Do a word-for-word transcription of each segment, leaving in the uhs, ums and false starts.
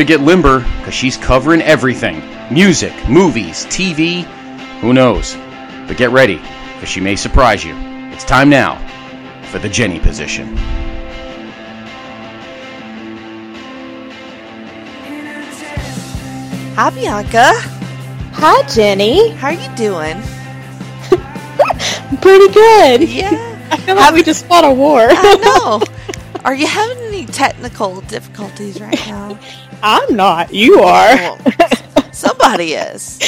to get limber, because she's covering everything. Music, movies, T V, who knows. But get ready, because she may surprise you. It's time now for the Jenny position. Hi, Bianca. Hi, Jenny. How are you doing? Pretty good. Yeah. I feel like Have, we just fought a war. I know. Are you having any technical difficulties right now? I'm not. You are. Well, somebody is.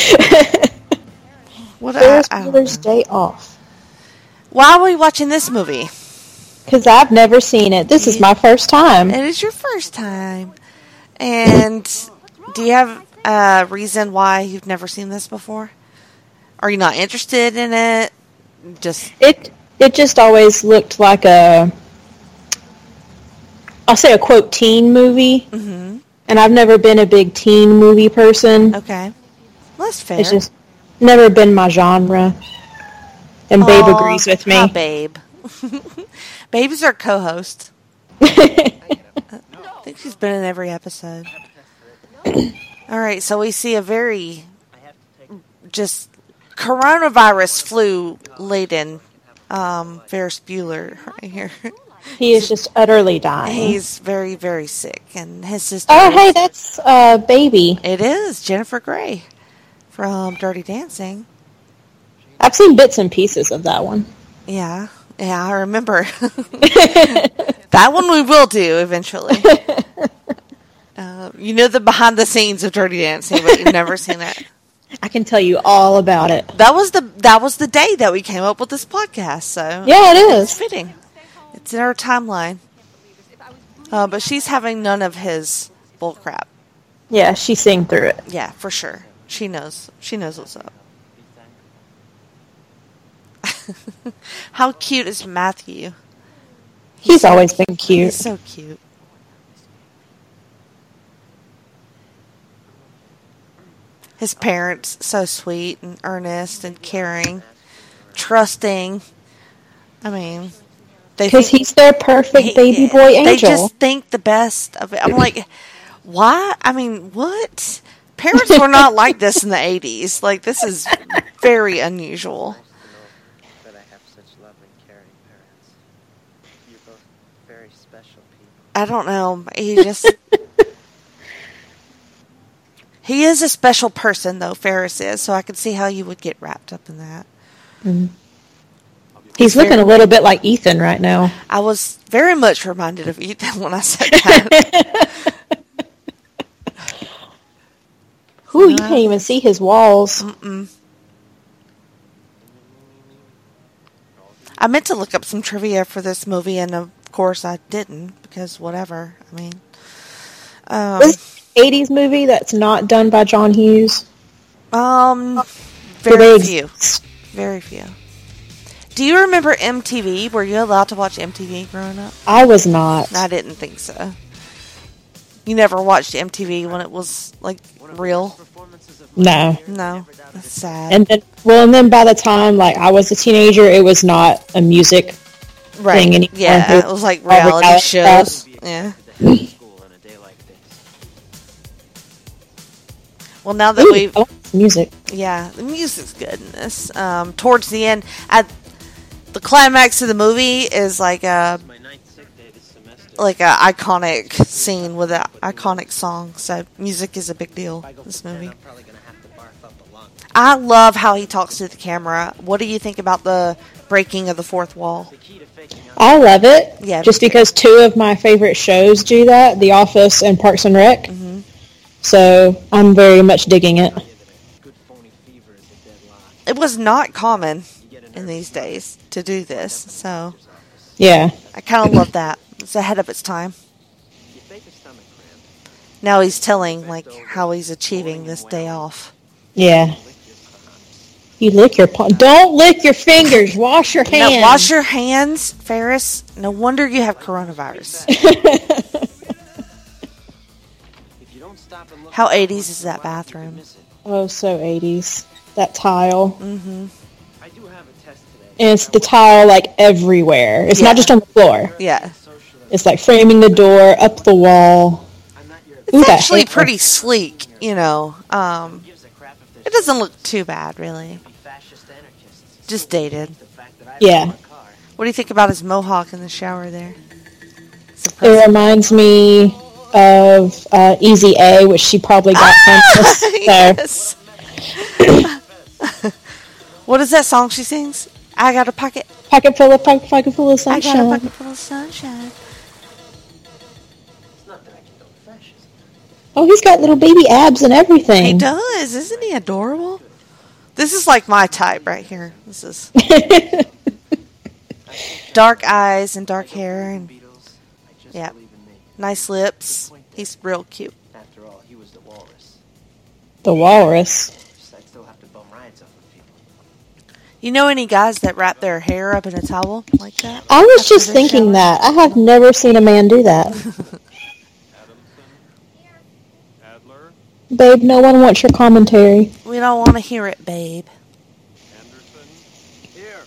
What Ferris Bueller's Day Off. Why are we watching this movie? Because I've never seen it. This you, is my first time. It is your first time. And do you have a reason why you've never seen this before? Are you not interested in it? Just it. It just always looked like a, I'll say a quote teen movie, mm-hmm. and I've never been a big teen movie person. Okay, well, that's fair. It's just never been my genre. And Aww, Babe agrees with me. Hi, Babe. Babe is our co-host. I think she's been in every episode. All right, so we see a very just coronavirus flu laden um, Ferris Bueller right here. He is just utterly dying. He's very, very sick, and his sister. Oh, hey, that's uh, baby. It is Jennifer Grey from Dirty Dancing. I've seen bits and pieces of that one. Yeah, yeah, I remember. That one we will do eventually. Uh, you know the behind the scenes of Dirty Dancing, but you've never seen it. I can tell you all about it. That was the that was the day that we came up with this podcast. So yeah, it is it's fitting. It's in our timeline. Uh, but she's having none of his bullcrap. Yeah, she's seeing through it. Yeah, for sure. She knows. She knows what's up. How cute is Matthew? He's, he's always been cute. He's so cute. His parents, so sweet and earnest and caring, trusting. I mean, because he's their perfect he, baby boy they angel. They just think the best of it. I'm like, why? I mean, what? Parents were not like this in the eighties. Like, this is very unusual. But I have such loving, caring parents. You're both very special people. I don't know. He just. He is a special person, though, Ferris is, so I can see how you would get wrapped up in that. Mm-hmm. He's looking a little bit like Ethan right now. I was very much reminded of Ethan when I said that. Ooh, you can't even see his walls. Mm-mm. I meant to look up some trivia for this movie, and of course I didn't, because whatever. I mean... Um, eighties movie that's not done by John Hughes? Um, very few. Very few. Do you remember M T V? Were you allowed to watch M T V growing up? I was not. I didn't think so. You never watched M T V when it was, like, real? No. No. That's sad. And then, well, and then by the time, like, I was a teenager, it was not a music right. thing anymore. Yeah, it was like reality, reality shows. shows. Yeah. Well, now that Ooh, we've... Oh, music. Yeah, the music's good in this. Um, towards the end, at the climax of the movie is like a... Like a iconic scene with an iconic song. So music is a big deal in this movie. I love how he talks to the camera. What do you think about the breaking of the fourth wall? I love it. Yeah, just because two of my favorite shows do that, The Office and Parks and Rec. Mm-hmm. So, I'm very much digging it. It was not common in these days to do this, so... Yeah. I kind of love that. It's ahead of its time. Now he's telling, like, how he's achieving this day off. Yeah. You lick your... Pa- Don't lick your fingers! Wash your hands! No, wash your hands, Ferris. No wonder you have coronavirus. How eighties is that bathroom? Oh, so eighties. That tile. Mm-hmm. And it's the tile, like, everywhere. It's yeah. not just on the floor. Yeah. It's, like, framing the door, up the wall. It's Ooh, actually pretty sleek, you know. Um, it doesn't look too bad, really. Just dated. Yeah. What do you think about his mohawk in the shower there? It reminds me of uh, Easy A, which she probably got ah! from us there. Yes. What is that song she sings? I got a pocket. Pocket full of, pocket, pocket full of sunshine. I got a pocket full of sunshine. Oh, he's got little baby abs and everything. He does. Isn't he adorable? This is like my type right here. This is dark eyes and dark hair and yeah, nice lips. He's real cute. After all, he was the walrus. The walrus. You know any guys that wrap their hair up in a towel like that? I was just thinking shower? that. I have never seen a man do that. Babe, no one wants your commentary. We don't want to hear it, babe. Anderson, here.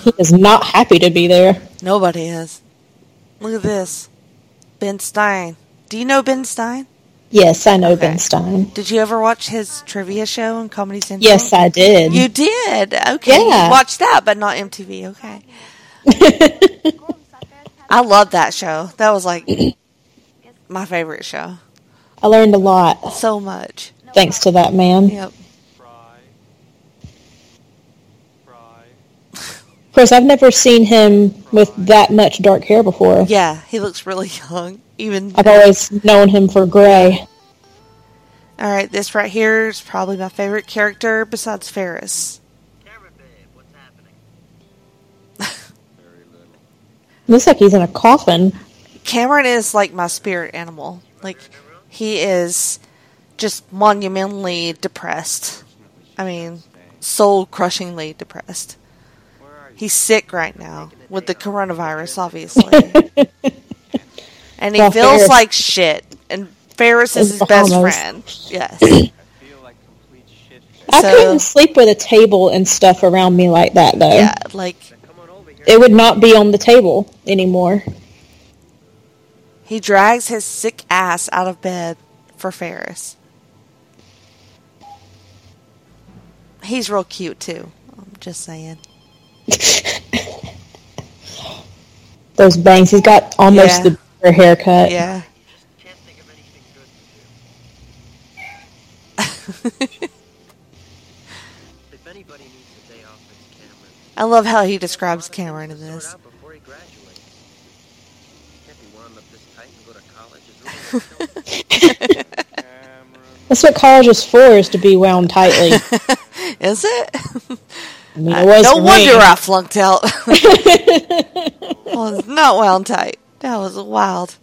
He is not happy to be there. Nobody is. Look at this. Ben Stein. Do you know Ben Stein? Yes, I know okay. Ben Stein. Did you ever watch his trivia show on Comedy Central? Yes, I did. You did? Okay. Yeah. You watched that, but not M T V. Okay. I love that show. That was like my favorite show. I learned a lot. So much. Thanks to that man. Yep. Of course, I've never seen him with that much dark hair before. Yeah, he looks really young. Even I've now. always known him for gray. All right, this right here is probably my favorite character besides Ferris. Cameron, babe, what's happening? Very little. Looks like he's in a coffin. Cameron is like my spirit animal. Like... He is just monumentally depressed. I mean, soul-crushingly depressed. He's sick right now with the coronavirus, obviously. And he feels like shit. And Ferris is his best friend. Yes. I couldn't sleep with a table and stuff around me like that, though. Yeah, like... It would not be on the table anymore. He drags his sick ass out of bed for Ferris. He's real cute, too. I'm just saying. Those bangs. He's got almost yeah. the better haircut. Yeah. Can't think of anything good to do. If anybody needs a day off, it's Cameron. I love how he describes Cameron in this. That's what college is for, is to be wound tightly. Is it? I mean, it was no wonder me. I flunked out. I was not wound tight. That was wild.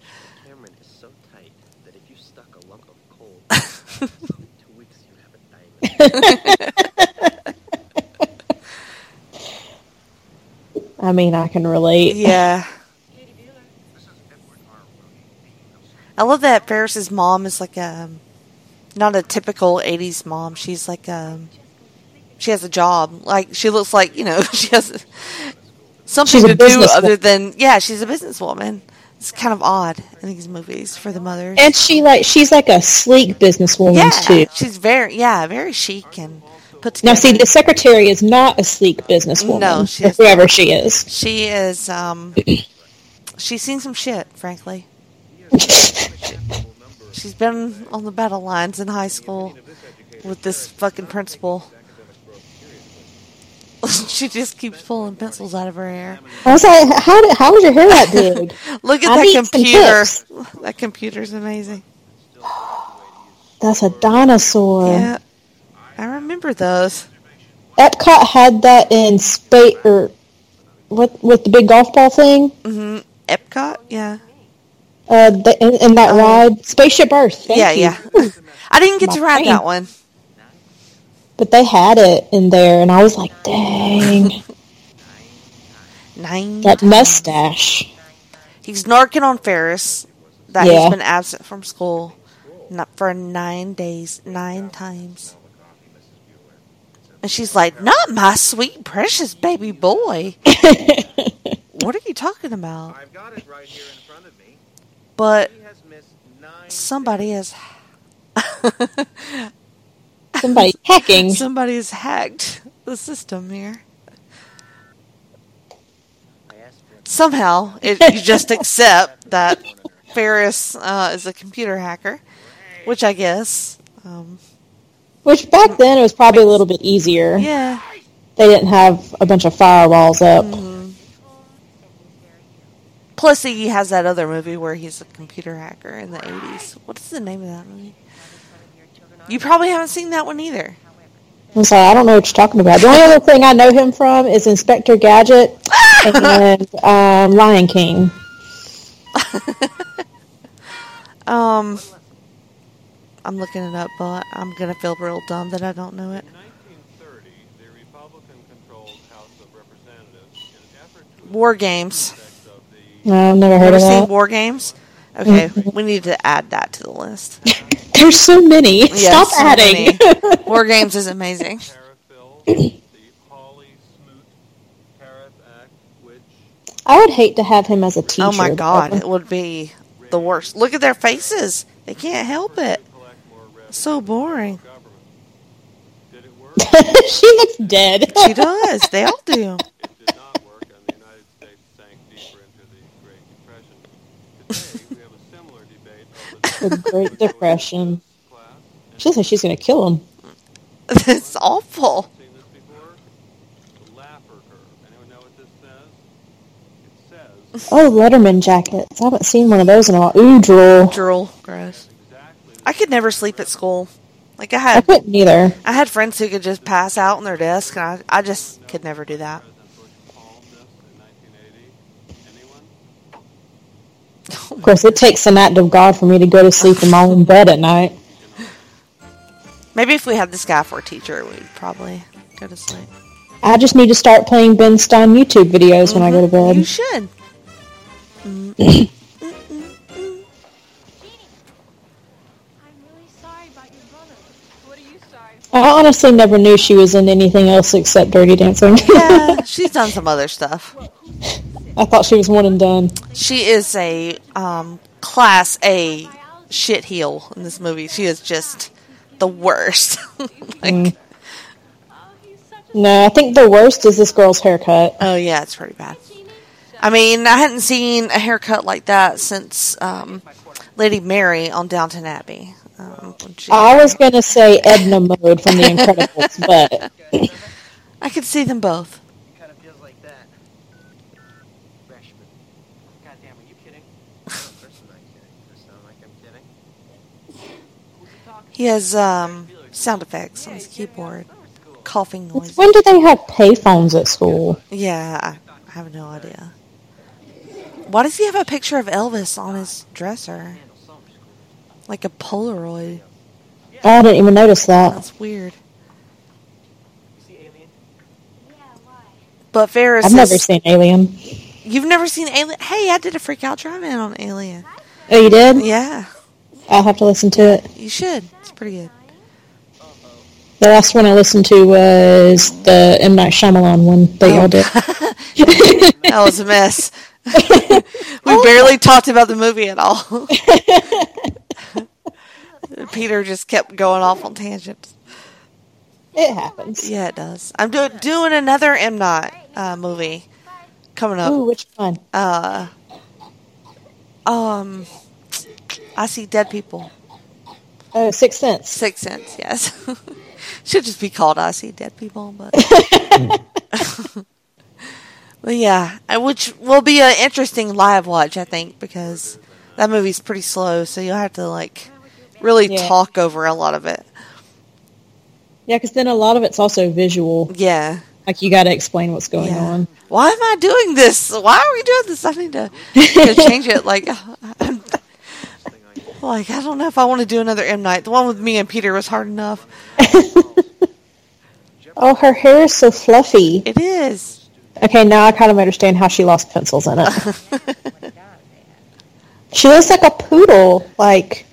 Cameron is so tight that if you stuck a lump of coal in two weeks you have a diamond. I mean, I can relate. Yeah. I love that Ferris's mom is like a, not a typical eighties mom. She's like a, she has a job. Like she looks like, you know, she has something to do other than, yeah, she's a businesswoman. It's kind of odd in these movies for the mothers. And she like, she's like a sleek businesswoman yeah, too. Yeah, she's very, yeah, very chic and put together. Now see, the secretary is not a sleek businesswoman. No, she is. Whoever she is. She is, um, she's seen some shit, frankly. She's been on the battle lines in high school with this fucking principal. She just keeps pulling pencils out of her hair. I was like, how, did, how was your hair that big? Look at I that computer. That computer's amazing. That's a dinosaur. Yeah, I remember those. Epcot had that in space, or what, with the big golf ball thing? Mm-hmm. Epcot, yeah. Uh, the, in, in that ride, Spaceship Earth. Thank yeah, you. yeah. I didn't get My to ride brain. that one, but they had it in there, and I was like, "Dang, Nine that times. mustache." He's narking on Ferris that yeah. he's been absent from school not for nine days, nine times, and she's like, "Not my sweet, precious baby boy." What are you talking about? I've got it right here in front of me. But somebody is somebody hacking. Somebody has hacked the system here. Somehow, it, you just accept that Ferris uh, is a computer hacker, which I guess. Um, which back then it was probably a little bit easier. Yeah. They didn't have a bunch of firewalls up. Mm-hmm. Plus, he has that other movie where he's a computer hacker in the eighties. What's the name of that movie? You probably haven't seen that one either. I'm sorry, I don't know what you're talking about. The only other thing I know him from is Inspector Gadget and um, Lion King. um, I'm looking it up, but I'm going to feel real dumb that I don't know it. nineteen thirty, the Republican-controlled House of Representatives, in an effort to War Games. No, I've never heard never of that. Never seen War Games? Okay, we need to add that to the list. There's so many. Yes, Stop so adding. Many. War Games is amazing. I would hate to have him as a teacher. Oh my god, it would be the worst. Look at their faces. They can't help it. It's so boring. She looks dead. She does. They all do. The Great Depression. She looks like she's going to kill him. That's awful. Oh, Letterman jackets. I haven't seen one of those in a while. Ooh, drool. Drool. Gross. I could never sleep at school. Like I had. I couldn't either. I had friends who could just pass out on their desk, and I, I just could never do that. Of course, it takes an act of God for me to go to sleep in my own bed at night. Maybe if we had this guy for a teacher, we'd probably go to sleep. I just need to start playing Ben Stein YouTube videos mm-hmm. when I go to bed. You should. Mm-mm. Jeanie, I'm really sorry about your brother. What are you sorry for? I honestly never knew she was in anything else except Dirty Dancing. Yeah, she's done some other stuff. I thought she was one and done. She is a um, class A shit heel in this movie. She is just the worst. like, mm. No, I think the worst is this girl's haircut. Oh yeah, it's pretty bad. I mean, I hadn't seen a haircut like that since um, Lady Mary on Downton Abbey. Um, I was going to say Edna Mode from The Incredibles, but I could see them both. He has um, sound effects on his keyboard, coughing noises. When do they have payphones at school? Yeah, I, I have no idea. Why does he have a picture of Elvis on his dresser? Like a Polaroid. Oh, I didn't even notice that. That's weird. But Ferris I've is, never seen Alien. You've never seen Alien? Hey, I did a freak out drive-in on Alien. Oh, you did? Yeah. I'll have to listen to it. You should. It's pretty good. The last one I listened to was the M. Night Shyamalan one. They oh. all did. That was a mess. we oh. barely talked about the movie at all. Peter just kept going off on tangents. It happens. Yeah, it does. I'm do- doing another M. Night uh, movie coming up. Ooh, which one? Uh, um... I see dead people. Oh, Sixth Sense. Sixth Sense, yes. Should just be called I See Dead People, but but yeah, which will be an interesting live watch, I think, because that movie's pretty slow, so you'll have to like really yeah. talk over a lot of it. Yeah, because then a lot of it's also visual. Yeah, like you got to explain what's going yeah. on. Why am I doing this? Why are we doing this? I need to, to change it. Like. I'm, Like, I don't know if I want to do another M. Night. The one with me and Peter was hard enough. Oh, her hair is so fluffy. It is. Okay, now I kind of understand how she lost pencils in it. She looks like a poodle. Like,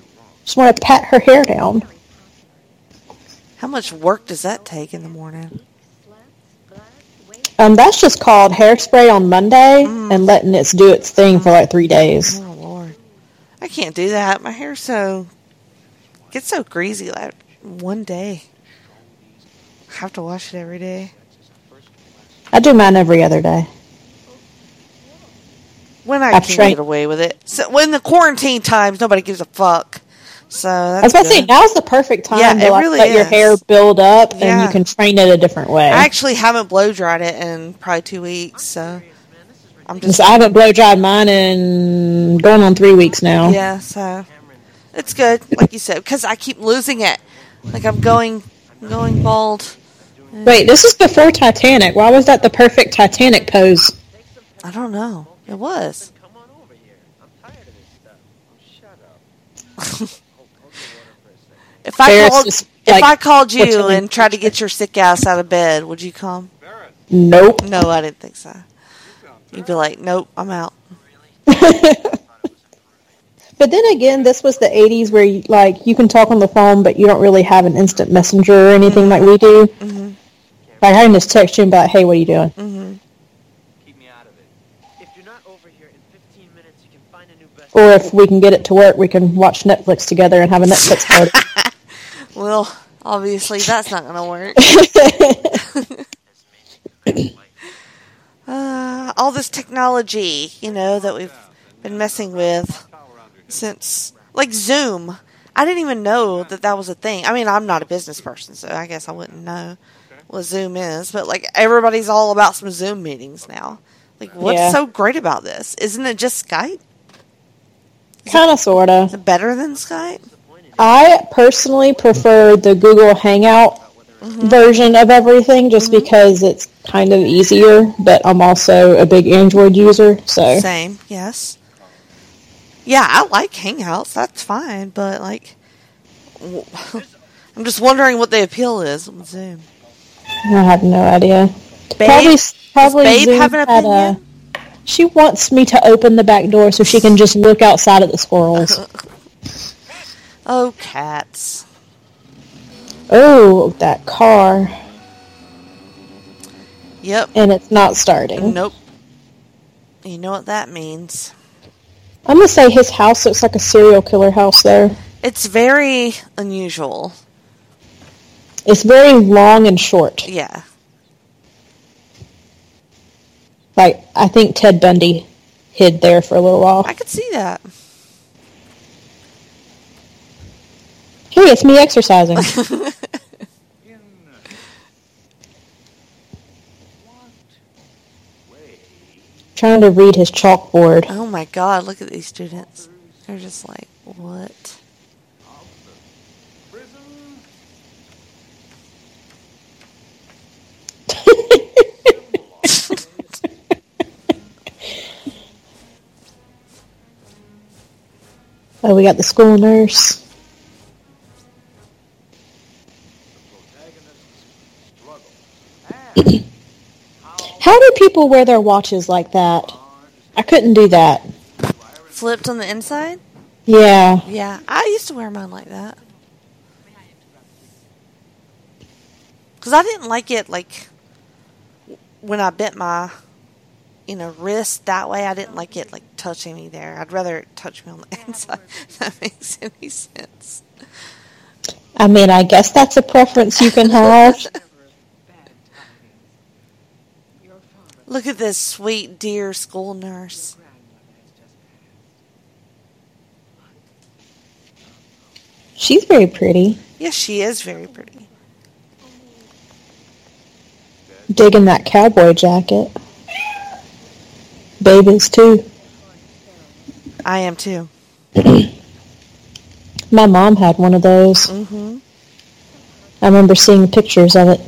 just want to pat her hair down. How much work does that take in the morning? Um, that's just called hairspray on Monday mm. and letting it do its thing for like three days. Oh. I can't do that. My hair's so gets so greasy. Like one day, I have to wash it every day. I do mine every other day. When I I've can tra- get away with it. So when the quarantine times, nobody gives a fuck. So that's I was about to say, now's the perfect time yeah, to like, really let is. your hair build up yeah. and you can train it a different way. I actually haven't blow dried it in probably two weeks, so I'm just. So I haven't blow dried mine in going on three weeks now. Yeah, so it's good, like you said, because I keep losing it. Like I'm going, I'm going bald. Wait, this is before Titanic. Why was that the perfect Titanic pose? I don't know. It was. Come on over here. I'm tired of this stuff. Shut up. If I called, if like, I called you and tried to get your sick ass out of bed, would you come? Nope. No, I didn't think so. You'd be like, nope, I'm out. But then again, this was the eighties where you, like you can talk on the phone, but you don't really have an instant messenger or anything mm-hmm. like we do. Mm-hmm. Like I can just text you and be like, hey, what are you doing? Mm-hmm. Keep me out of it. If you're not over here in fifteen minutes, you can find a new best. Or if we can get it to work, we can watch Netflix together and have a Netflix party. Well, obviously that's not going to work. uh, all this technology, you know, that we've been messing with since, like Zoom. I didn't even know that that was a thing. I mean, I'm not a business person, so I guess I wouldn't know what Zoom is. But, like, everybody's all about some Zoom meetings now. Like, what's yeah. so great about this? Isn't it just Skype? Kind of, sort of. Is it better than Skype? I personally prefer the Google Hangout mm-hmm. version of everything just mm-hmm. because it's kind of easier, but I'm also a big Android user, so. Same, yes. Yeah, I like Hangouts, that's fine, but like, I'm just wondering what the appeal is on Zoom. I have no idea. Babe, probably, probably does Babe Zoom have an opinion? A, she wants me to open the back door so she can just look outside at the squirrels. Oh, cats. Oh, that car. Yep. And it's not starting. Nope. You know what that means. I'm going to say his house looks like a serial killer house, though. It's very unusual. It's very long and short. Yeah. Like, I think Ted Bundy hid there for a little while. I could see that. Hey, it's me exercising. Trying to read his chalkboard. Oh my god, look at these students. They're just like, what? Oh, we got the school nurse. How do people wear their watches like that? I couldn't do that. Flipped on the inside? Yeah. Yeah, I used to wear mine like that. Because I didn't like it, like, when I bent my, you know, wrist that way, I didn't like it, like, touching me there. I'd rather it touch me on the inside, if that makes any sense. I mean, I guess that's a preference you can have. Look at this sweet, dear school nurse. She's very pretty. Yes, she is very pretty. Digging that cowboy jacket. Babe is too. I am too. My mom had one of those. Mm-hmm. I remember seeing pictures of it.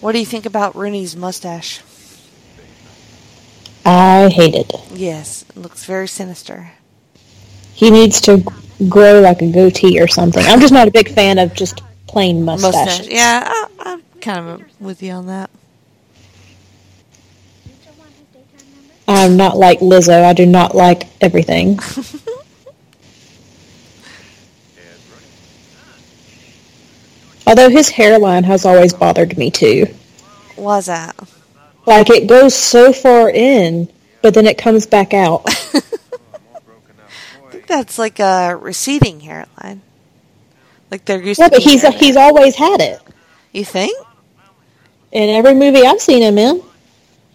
What do you think about Rooney's mustache? I hate it. Yes, it looks very sinister. He needs to grow like a goatee or something. I'm just not a big fan of just plain mustaches. Mustache. Yeah, I, I'm kind of with you on that. I'm not like Lizzo. I do not like everything. Although his hairline has always bothered me, too. Why's that? Like, it goes so far in, but then it comes back out. I think that's like a receding hairline. Like there used yeah, to be. Yeah, but he's hairline. He's always had it. You think? In every movie I've seen him in.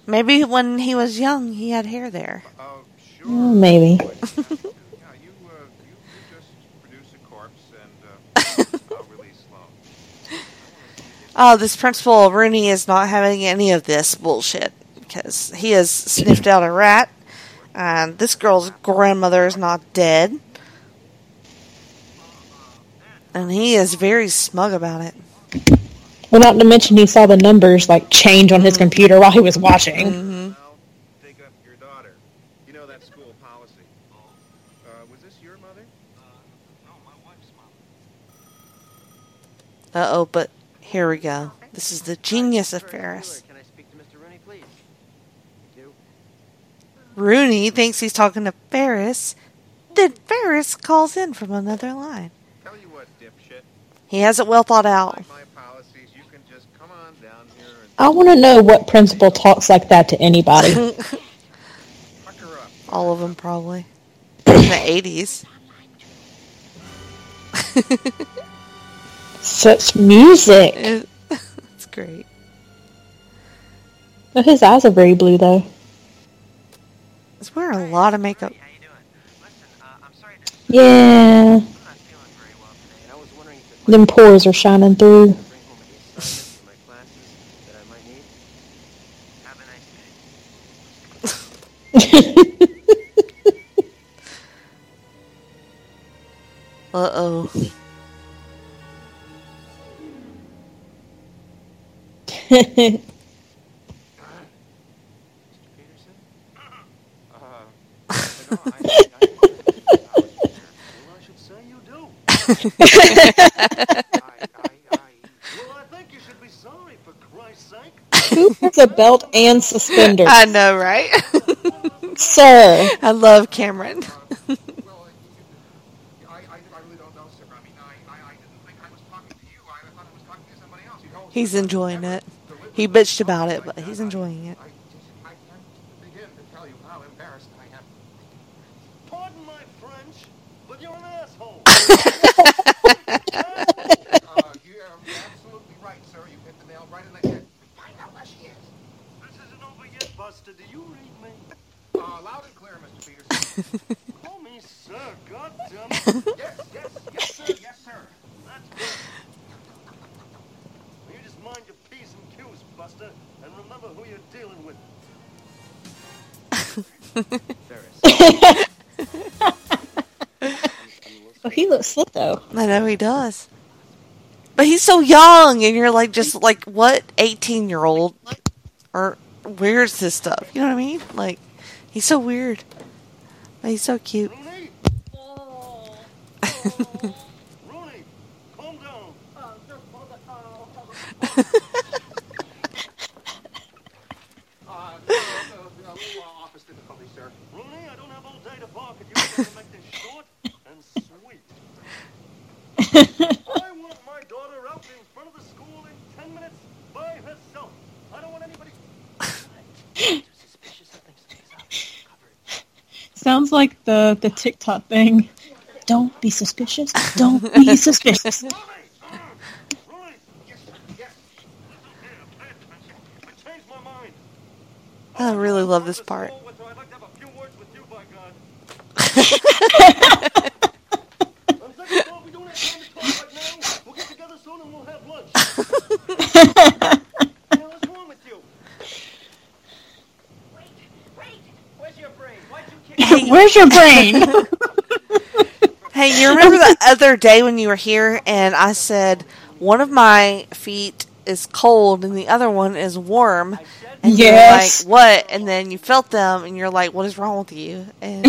Maybe when he was young, he had hair there. Oh, sure. Oh, maybe. Oh, this Principal Rooney is not having any of this bullshit because he has sniffed out a rat, and this girl's grandmother is not dead, and he is very smug about it. Well, not to mention he saw the numbers like change on his mm-hmm. computer while he was watching. Mm-hmm. Pick up your daughter. You know that school policy. Uh, was this your mother? Uh, no, my wife's mother. Uh oh, but. Here we go. This is the genius of Ferris. Can I speak to Mister Rooney, please? Rooney thinks he's talking to Ferris. Then Ferris calls in from another line. Tell you what, dipshit. He has it well thought out. I want to know what principal talks like that to anybody. All of them, probably. In the eighties. Such music. It's great. But his eyes are very blue, though. He's wearing a lot of makeup. How you doing? Listen, uh, I'm sorry to yeah. I'm not feeling very well today, and I was wondering if them pores are shining through. Uh oh. Mister Peterson? Uh, no, I, I, I, well, I should say you do. I, I, I, well, I think you should be sorry, for Christ's sake. Who puts a belt and suspenders? I know, right? Sir. I love Cameron. He's enjoying it. He bitched about it, but he's enjoying it. I can't begin to tell you how embarrassed I am. Pardon my French, but you're an asshole. uh, you're absolutely right, sir. You hit the nail right in the head. Find out where she is. This isn't over yet, Buster. Do you read me? Uh, loud and clear, Mister Peterson. Call me sir, goddammit. Yes, yes, yes, sir, yes, sir. That's good. Mind your P's and Q's, Buster, and remember who you're dealing with. Oh, he looks slick, though. I know he does. But he's so young, and you're like, just like, what eighteen-year-old or wears this stuff? You know what I mean? Like, he's so weird. But he's so cute. Rooney! Oh. Rooney, calm down. I want my daughter out in front of the school in ten minutes by herself. I don't want anybody. Sounds like the, the TikTok thing. Don't be suspicious. Don't be suspicious. I really love this part. Hey, where's your brain? Hey, you remember the other day when you were here and I said one of my feet is cold and the other one is warm? And yes. You're like, what? And then you felt them, and you're like, what is wrong with you? And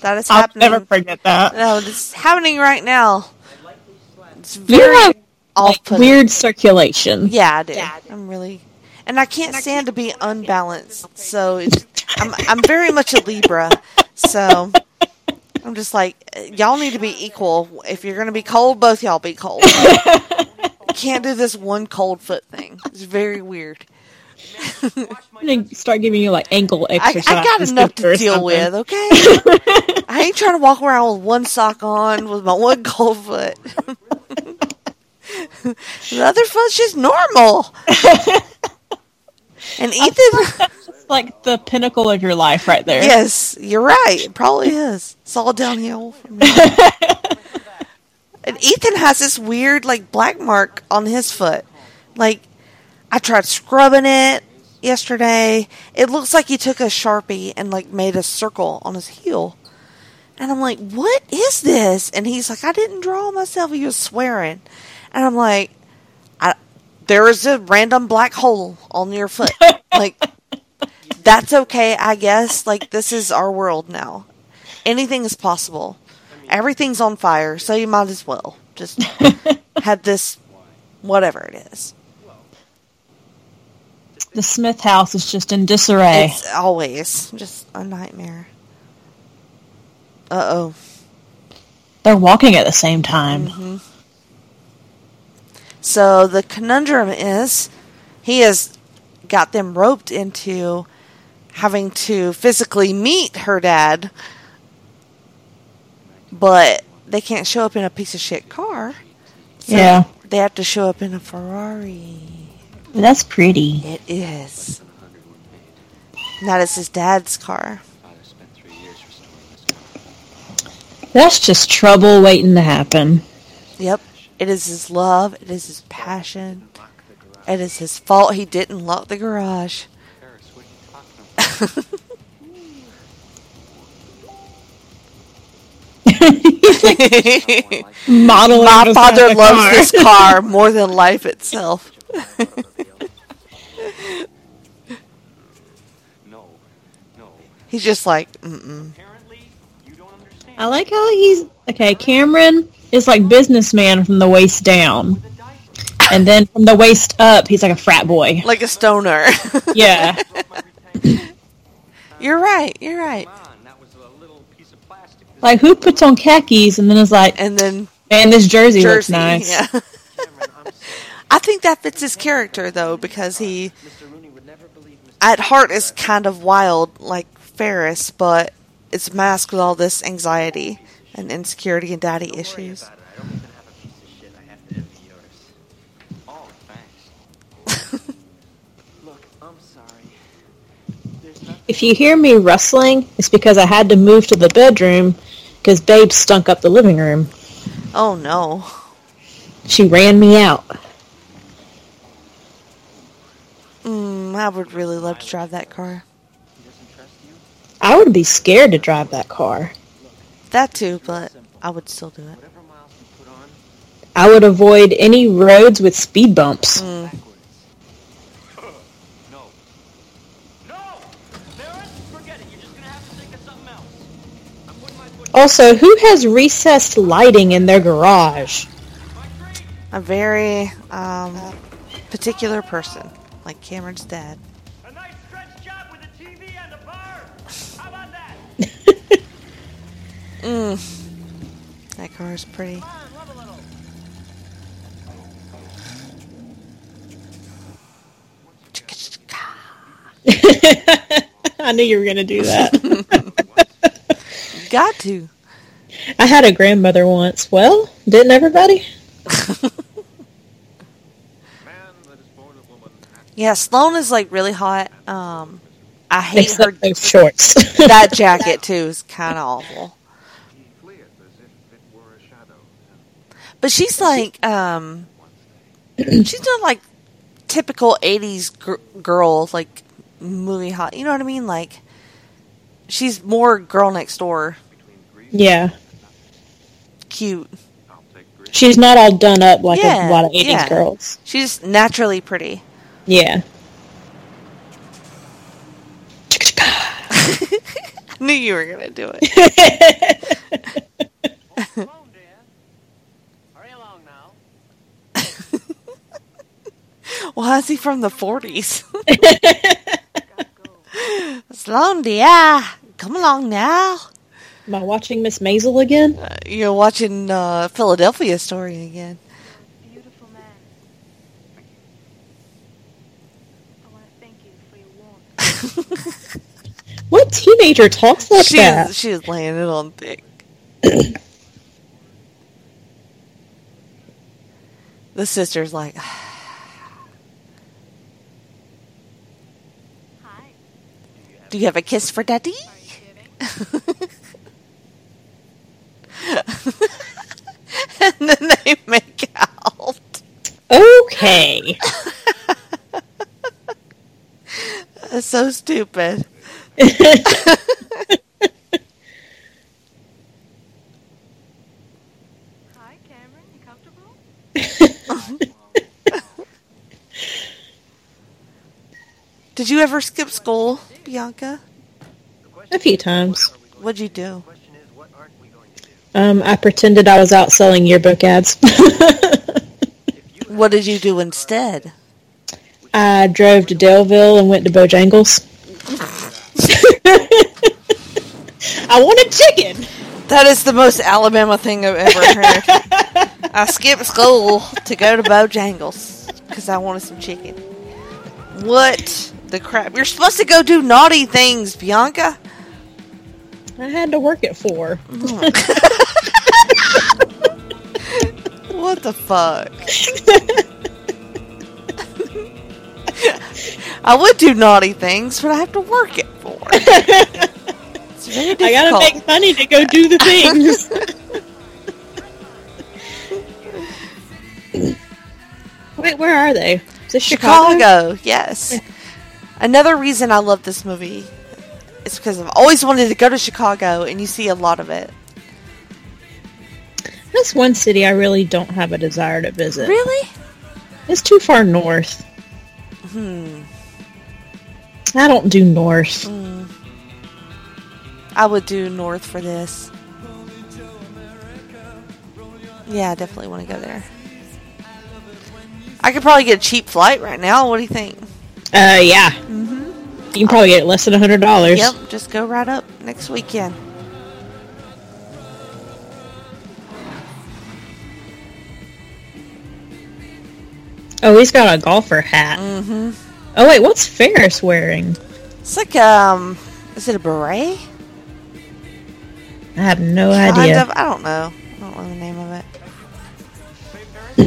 that is happening. I'll never forget that. No, this is happening right now. It's very have, off-putting. Like, weird circulation. Yeah, I do. Yeah, I do. I'm really... And I can't and I stand can't to be unbalanced, so it's, I'm, I'm very much a Libra. So I'm just like, y'all need to be equal. If you're going to be cold, both y'all be cold. You can't do this one cold foot thing. It's very weird. I'm going to start giving you, like, ankle exercises. I, I got enough to deal with, okay? I ain't trying to walk around with one sock on with my one cold foot. The other foot's just normal. And Ethan... That's like the pinnacle of your life right there. Yes, you're right. It probably is. It's all downhill from now. And Ethan has this weird, like, black mark on his foot. Like, I tried scrubbing it yesterday. It looks like he took a Sharpie and, like, made a circle on his heel. And I'm like, what is this? And he's like, I didn't draw myself. He was swearing. And I'm like, I, there is a random black hole on your foot. Like, that's okay, I guess. Like, this is our world now. Anything is possible. Everything's on fire, so you might as well just have this, whatever it is. The Smith house is just in disarray. It's always just a nightmare. Uh-oh. They're walking at the same time. Mm-hmm. So the conundrum is, he has got them roped into having to physically meet her dad, but they can't show up in a piece of shit car. So yeah. They have to show up in a Ferrari. That's pretty. It is. Now it's his dad's car. That's just trouble waiting to happen. Yep. It is his love. It is his passion. It is his fault he didn't lock the garage. My father loves this car more than life itself. He's just like, mm-mm. I like how he's okay. Cameron is like businessman from the waist down, and then from the waist up, he's like a frat boy, like a stoner. Yeah, you're right. You're right. Like, who puts on khakis and then is like, and then man, this jersey, jersey looks nice. Yeah. I think that fits his character, though, because he, at heart, is kind of wild, like Ferris, but it's masked with all this anxiety and insecurity and daddy issues. If you hear me rustling, it's because I had to move to the bedroom because Babe stunk up the living room. Oh, no. She ran me out. Mm, I would really love to drive that car. I would be scared to drive that car. That too, but I would still do it. I would avoid any roads with speed bumps. Mm. Also, who has recessed lighting in their garage? A very um, particular person. Like Cameron's dad. A nice stretch job with a T V and a bar. How about that? mm. That car is pretty. Come on, love a little. I knew you were going to do that. Got to. I had a grandmother once. Well, didn't everybody? Yeah, Sloane is, like, really hot. Um, I hate Except her shorts. That jacket, too, is kind of awful. But she's, like, um, she's not, like, typical eighties gr- girl, like, movie hot. You know what I mean? Like, she's more girl next door. Yeah. Cute. She's not all done up like yeah, a lot of eighties yeah. girls. She's naturally pretty. Yeah. I knew you were going to do it. Hold on, Dad. Hurry along now. Why is he from the forties? Sloane, dear. Come along now. Am I watching Miss Maisel again? Uh, you're watching uh, Philadelphia Story again. What teenager talks like she that? Is, she is laying it on thick. The sister's like, "Hi. Do you have a kiss for Daddy?" Are you kidding? And then they make out. Okay. That's so stupid. Hi, Cameron. You comfortable? Did you ever skip school, Bianca? A few times. What'd you do? Um, I pretended I was out selling yearbook ads. What did you do instead? I drove to Delville and went to Bojangles. I want a chicken! That is the most Alabama thing I've ever heard. I skipped school to go to Bojangles because I wanted some chicken. What the crap? You're supposed to go do naughty things, Bianca. I had to work at four. What the fuck? I would do naughty things, but I have to work at four. It's very difficult. I gotta make money to go do the things. Wait, where are they? Is this Chicago? Chicago, yes. Another reason I love this movie. It's because I've always wanted to go to Chicago, and you see a lot of it. That's one city I really don't have a desire to visit. Really? It's too far north. Hmm. I don't do north. Mm. I would do north for this. Yeah, I definitely want to go there. I could probably get a cheap flight right now. What do you think? Uh, yeah. Mm-hmm. You can probably get less than one hundred dollars. Yep, just go right up next weekend. Oh, he's got a golfer hat. Mm-hmm. Oh, wait, what's Ferris wearing? It's like, um, is it a beret? I have no kind idea. Of, I don't know. I don't know the name of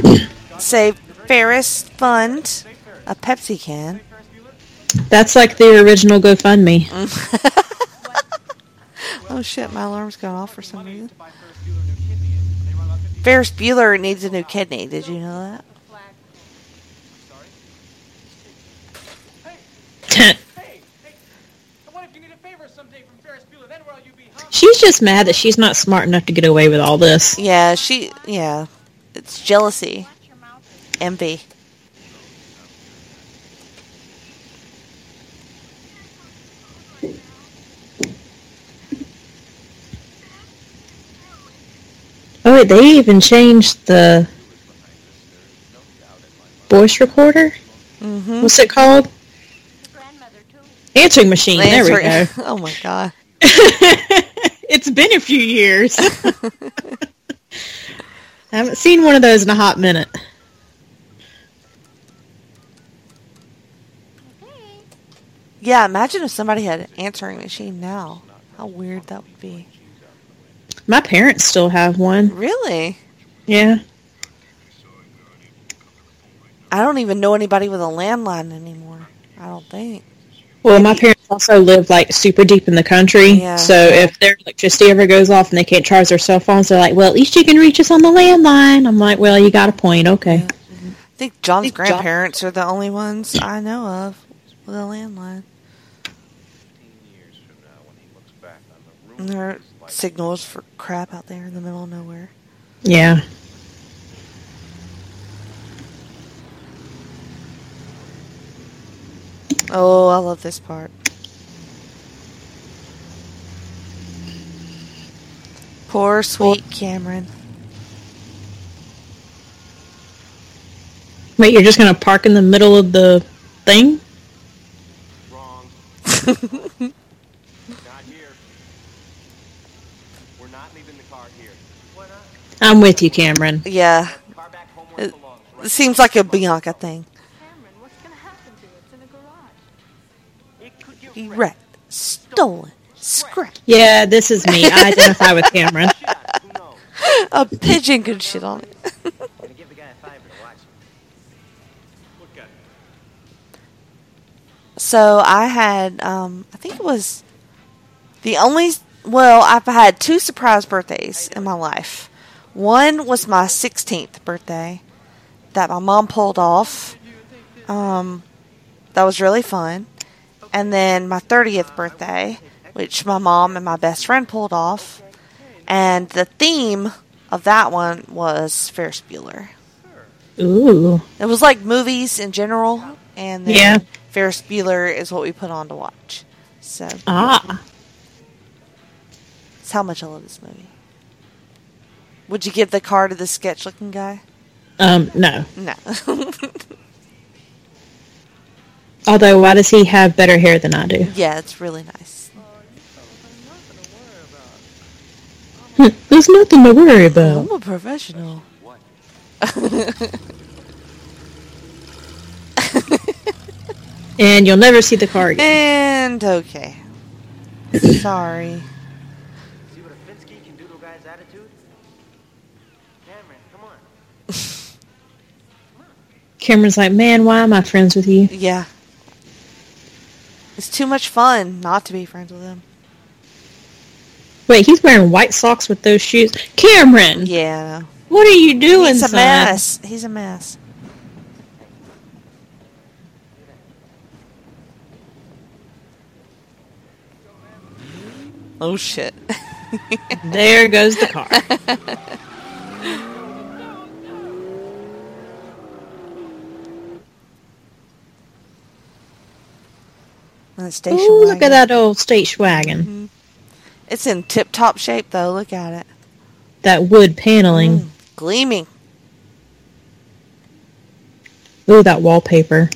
it. Save Ferris Fund, a Pepsi can. That's like the original GoFundMe. Oh shit, my alarm's gone off for some reason. Ferris Bueller needs a new kidney. Did you know that? She's just mad that she's not smart enough to get away with all this. Yeah, she, yeah. It's jealousy. Envy. Oh, wait, they even changed the voice recorder? Mm-hmm. What's it called? Answering machine. Answering. There we go. Oh, my God. It's been a few years. I haven't seen one of those in a hot minute. Yeah, imagine if somebody had an answering machine now. How weird that would be. My parents still have one. Really? Yeah. I don't even know anybody with a landline anymore. I don't think. Well, my parents also live, like, super deep in the country. Yeah. So if their electricity ever goes off and they can't charge their cell phones, they're like, well, at least you can reach us on the landline. I'm like, well, you got a point. Okay. Yeah. Mm-hmm. I think John's I think grandparents John- are the only ones I know of with a landline. fifteen years from now, when he looks back on the room. Signals for crap out there in the middle of nowhere. Yeah. Oh, I love this part. Poor sweet Cameron. Wait, you're just gonna park in the middle of the thing? Wrong. I'm with you, Cameron. Yeah. It seems like a Bianca thing. Cameron, what's going to happen to it? It's in the garage. It could wrecked, stolen, scratched. Yeah, this is me. I identify with Cameron. A pigeon could shit on it. So I had, um, I think it was the only, well, I've had two surprise birthdays in my life. One was my sixteenth birthday that my mom pulled off. Um, that was really fun. And then my thirtieth birthday, which my mom and my best friend pulled off. And the theme of that one was Ferris Bueller. Ooh. It was like movies in general. And then yeah. Ferris Bueller is what we put on to watch. So ah, that's how much I love this movie. Would you give the car to the sketch-looking guy? Um, no, no. Although, why does he have better hair than I do? Yeah, it's really nice. There's nothing to worry about. I'm a professional. And you'll never see the car again. And okay. Sorry. See what a Finsky can do to a guy's attitude? Cameron, come on. Come on. Cameron's like, man, why am I friends with you? Yeah. It's too much fun not to be friends with him. Wait, he's wearing white socks with those shoes. Cameron! Yeah. What are you doing, son? He's a mess. He's a mess. Oh, shit. There goes the car. Oh, look at that old station wagon. Mm-hmm. It's in tip-top shape, though. Look at it. That wood paneling. Mm, gleaming. Oh, that wallpaper.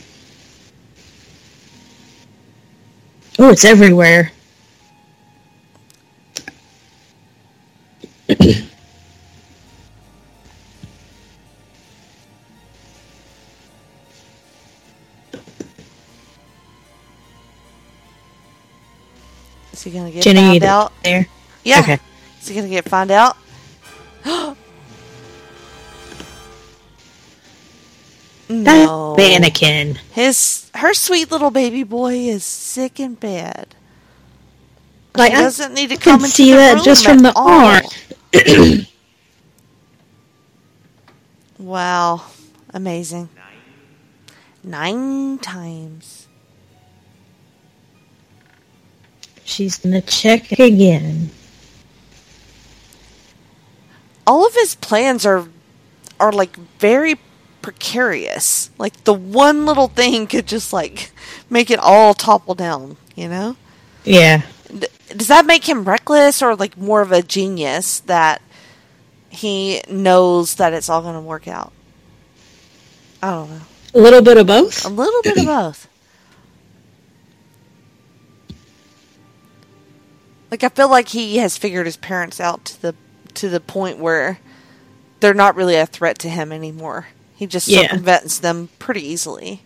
Oh, it's everywhere. Is he gonna get Jenny found out there? Yeah. Okay. Is he gonna get found out? No. Mannequin. His her sweet little baby boy is sick and bad. Like he doesn't I need to come and see the that room just from the arm. Wow. Amazing. Nine times. She's going to check again. All of his plans are are like very precarious. Like the one little thing could just like make it all topple down, you know? Yeah. Does that make him reckless or like more of a genius that he knows that it's all going to work out? I don't know. A little bit of both? A little bit of both. Like I feel like he has figured his parents out to the to the point where they're not really a threat to him anymore. He just yeah. circumvents them pretty easily.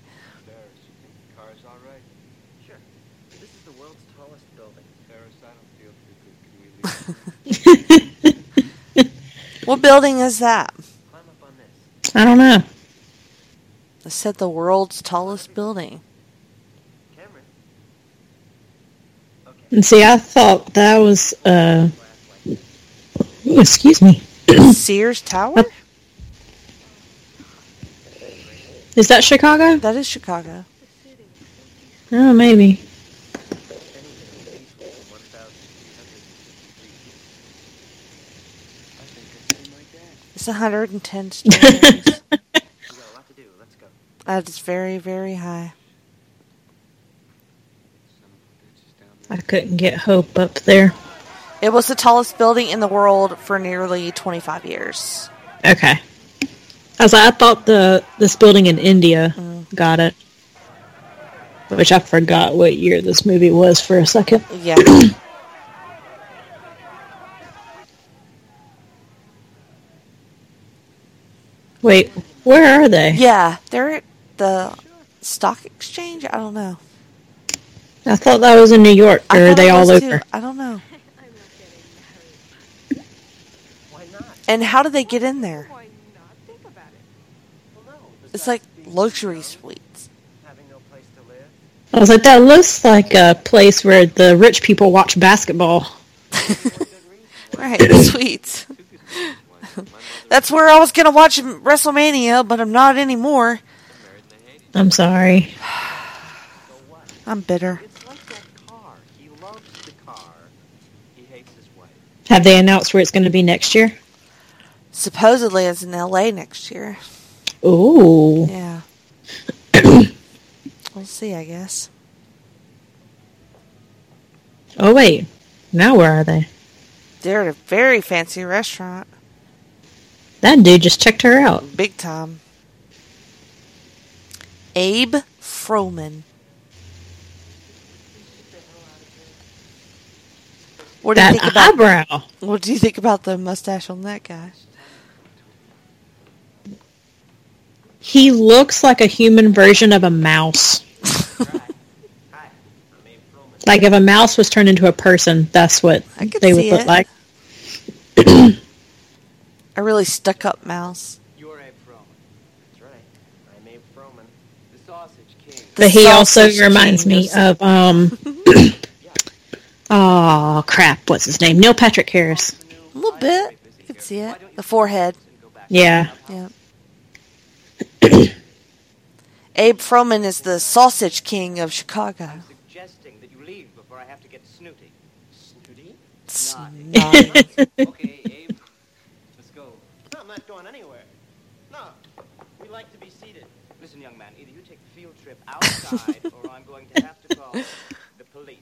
What building is that? I don't know. It said the world's tallest building. And see, I thought that was uh ooh, excuse me. Sears Tower? Is that Chicago? That is Chicago. Oh, maybe. one hundred ten stories. That is very, very high. I couldn't get Hope up there. It was the tallest building in the world for nearly twenty-five years. Okay. I was like, I thought the this building in India mm. got it. Which I forgot what year this movie was for a second. Yeah. Wait, where are they? Yeah, they're at the stock exchange? I don't know. I thought that was in New York, or are they all over? Too. I don't know. Why not? And how do they get in there? Why not? Think about it. Well, no, it's like luxury suites. Having no place to live. I was like, that looks like a place where the rich people watch basketball. Right, suites. That's where I was going to watch WrestleMania, but I'm not anymore. I'm sorry. I'm bitter. Have they announced where it's going to be next year? Supposedly it's in L A next year. Ooh. Yeah. We'll see, I guess. Oh, wait. Now where are they? They're at a very fancy restaurant. That dude just checked her out. Big time. Abe Froman. What do that you think about eyebrow? What do you think about the mustache on that guy? He looks like a human version of a mouse. Like if a mouse was turned into a person, that's what they would look it. like. A really stuck-up mouse. You're Abe Froman. That's right. I'm Abe Froman, the Sausage King. But he also reminds me of um. Oh crap! What's his name? Neil Patrick Harris. A little bit. You can see it. The forehead. Yeah. Yeah. Abe Froman is the Sausage King of Chicago. I'm suggesting that you leave before I have to get snooty. Snooty? Snooty. Okay, Abe. Let's go. No, I'm not going anywhere. No, we like to be seated. Listen, young man, either you take the field trip outside, or I'm going to have to call the police.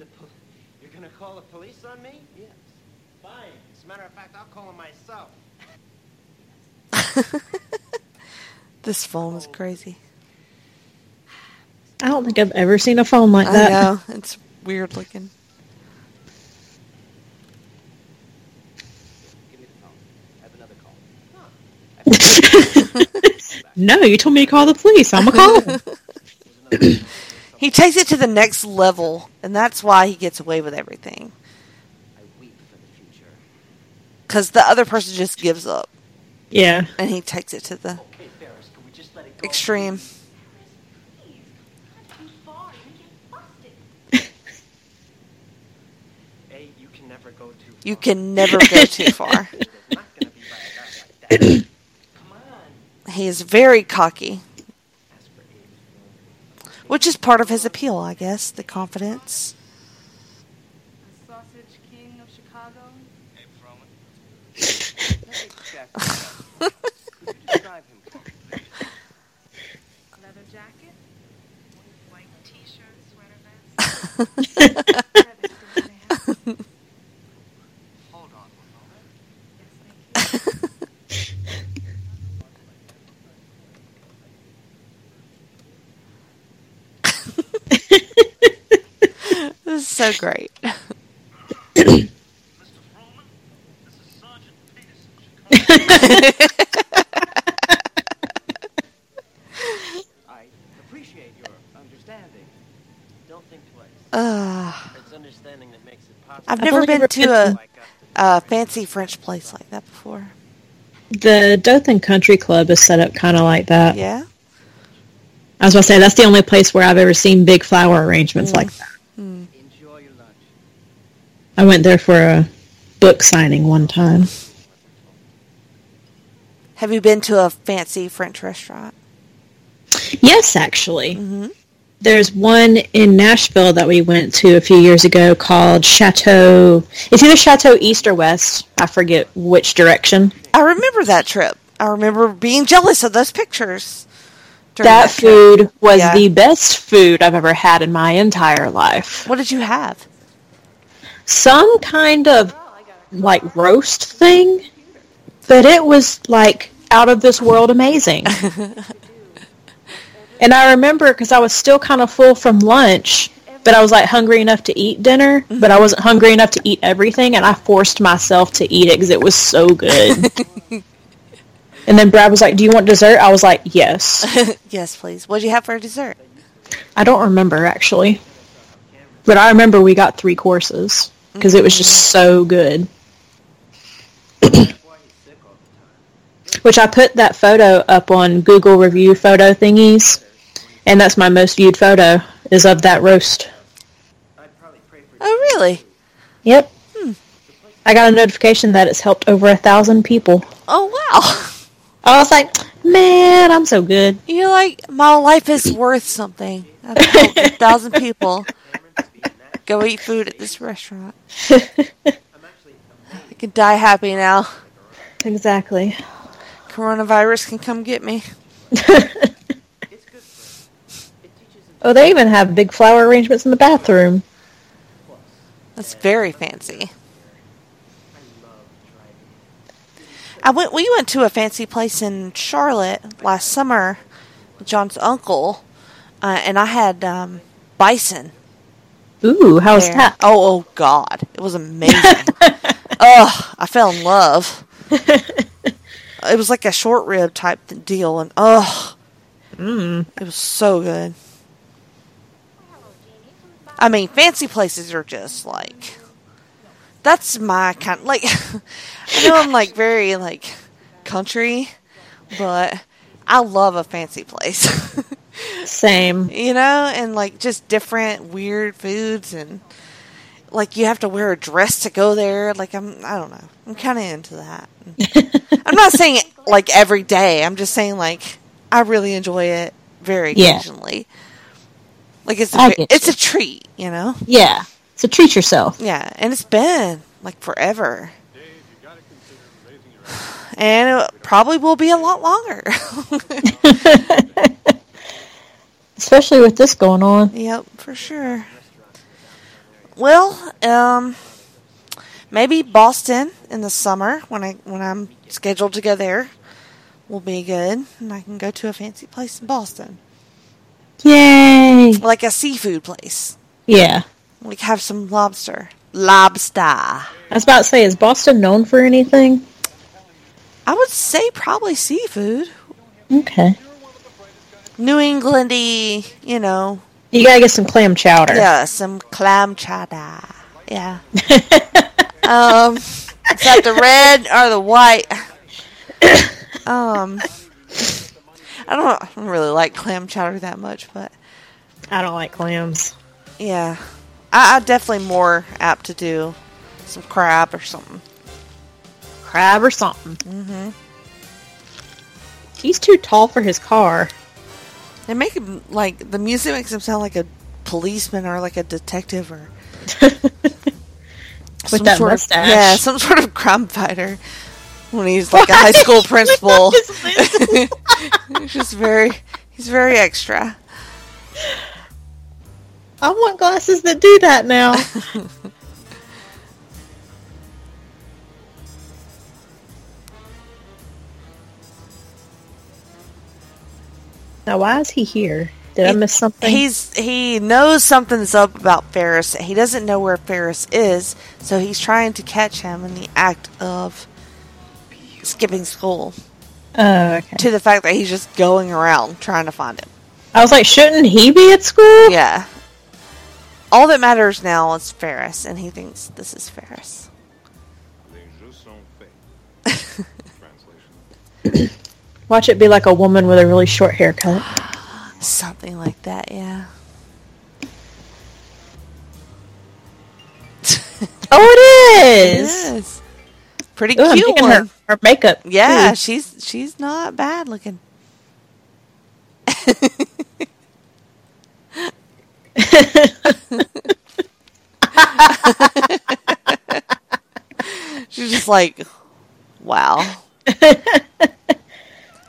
You're going to call the police on me? Yes. Fine. As a matter of fact, I'll call them myself. This phone is crazy. I don't think I've ever seen a phone like I that. I know. It's weird looking. Give me the phone. I have another call. Huh. Have no, you told me to call the police. I'm going to call them. He takes it to the next level, and that's why he gets away with everything. I weep for the future. Because the other person just gives up. Yeah. And he takes it to the okay, Ferris, can we just let it go? Extreme. You can never go too far. You can never go too far. He is very cocky. Which is part of his appeal, I guess, the confidence. The Sausage King of Chicago. Abe Froman. Describe him for me, please. Leather jacket, white t-shirt, sweater vest. Hold on one moment. Yes, thank you. This is so great. Mister Froman, this is Sergeant Peterson. I appreciate your understanding. Don't think twice. Uh, it's understanding that makes it possible. I've never been to a, a fancy French place like that before. The Dothan Country Club is set up kind of like that. Yeah. I was going to say, that's the only place where I've ever seen big flower arrangements mm. like that. Mm. Enjoy your lunch. I went there for a book signing one time. Have you been to a fancy French restaurant? Yes, actually. Mm-hmm. There's one in Nashville that we went to a few years ago called Chateau... It's either Chateau East or West. I forget which direction. I remember that trip. I remember being jealous of those pictures. That, that food was yeah. the best food I've ever had in my entire life. What did you have? Some kind of, like, roast thing. But it was, like, out of this world amazing. And I remember, because I was still kind of full from lunch, but I was, like, hungry enough to eat dinner. Mm-hmm. But I wasn't hungry enough to eat everything, and I forced myself to eat it because it was so good. And then Brad was like, do you want dessert? I was like, yes. Yes, please. What did you have for dessert? I don't remember, actually. But I remember we got three courses because it was just so good. Which I put that photo up on Google review photo thingies, and that's my most viewed photo, is of that roast. Oh, really? Yep. Hmm. I got a notification that it's helped over a thousand people. Oh, wow. I was like, man, I'm so good. You're like, my life is worth something. I've helped a thousand people go eat food at this restaurant. I can die happy now. Exactly. Coronavirus can come get me. Oh, they even have big flower arrangements in the bathroom. That's very fancy. I went. We went to a fancy place in Charlotte last summer with John's uncle, uh, and I had um, bison. Ooh, how was that? Oh, oh, God. It was amazing. Ugh, I fell in love. It was like a short rib type deal, and ugh, mm. It was so good. I mean, fancy places are just like, that's my kind of, like, I know I'm like very like country, but I love a fancy place. Same. You know, and like just different weird foods, and like you have to wear a dress to go there. Like I'm, I don't know. I'm kind of into that. I'm not saying it like every day. I'm just saying like I really enjoy it very occasionally. Yeah. Like, it's a, it's a treat, you know? Yeah. So treat yourself. Yeah. And it's been, like, forever. Dave, you gotta consider raising your own. And it probably will be a lot longer. Especially with this going on. Yep, for sure. Well, um, maybe Boston in the summer, when, I, when I'm scheduled to go there, will be good. And I can go to a fancy place in Boston. Yay! Like a seafood place. Yeah. Like have some lobster. Lobster. I was about to say, is Boston known for anything? I would say probably seafood. Okay. New England-y, you know. You gotta get some clam chowder. Yeah, some clam chowder. Yeah. um, is that the red or the white? um... I don't, I don't really like clam chowder that much, but I don't like clams. Yeah. I, I'm definitely more apt to do some crab or something. Crab or something. Mm-hmm. He's too tall for his car. They make him, like, the music makes him sound like a policeman or like a detective or with that mustache. Of, yeah, some sort of crime fighter. When he's like Why? a high school principal. He's just very, he's very extra. I want glasses that do that now. Now, why is he here? Did it, I miss something? He's he knows something's up about Ferris. He doesn't know where Ferris is, so he's trying to catch him in the act of skipping school. Oh, okay. To the fact that he's just going around trying to find him. I was like, shouldn't he be at school? Yeah. All that matters now is Ferris, and he thinks this is Ferris. Watch it be like a woman with a really short haircut. Something like that, yeah. Oh, it is! It is. Pretty Ooh, cute one. Her, her makeup. Yeah, too. she's she's not bad looking. She's just like, wow.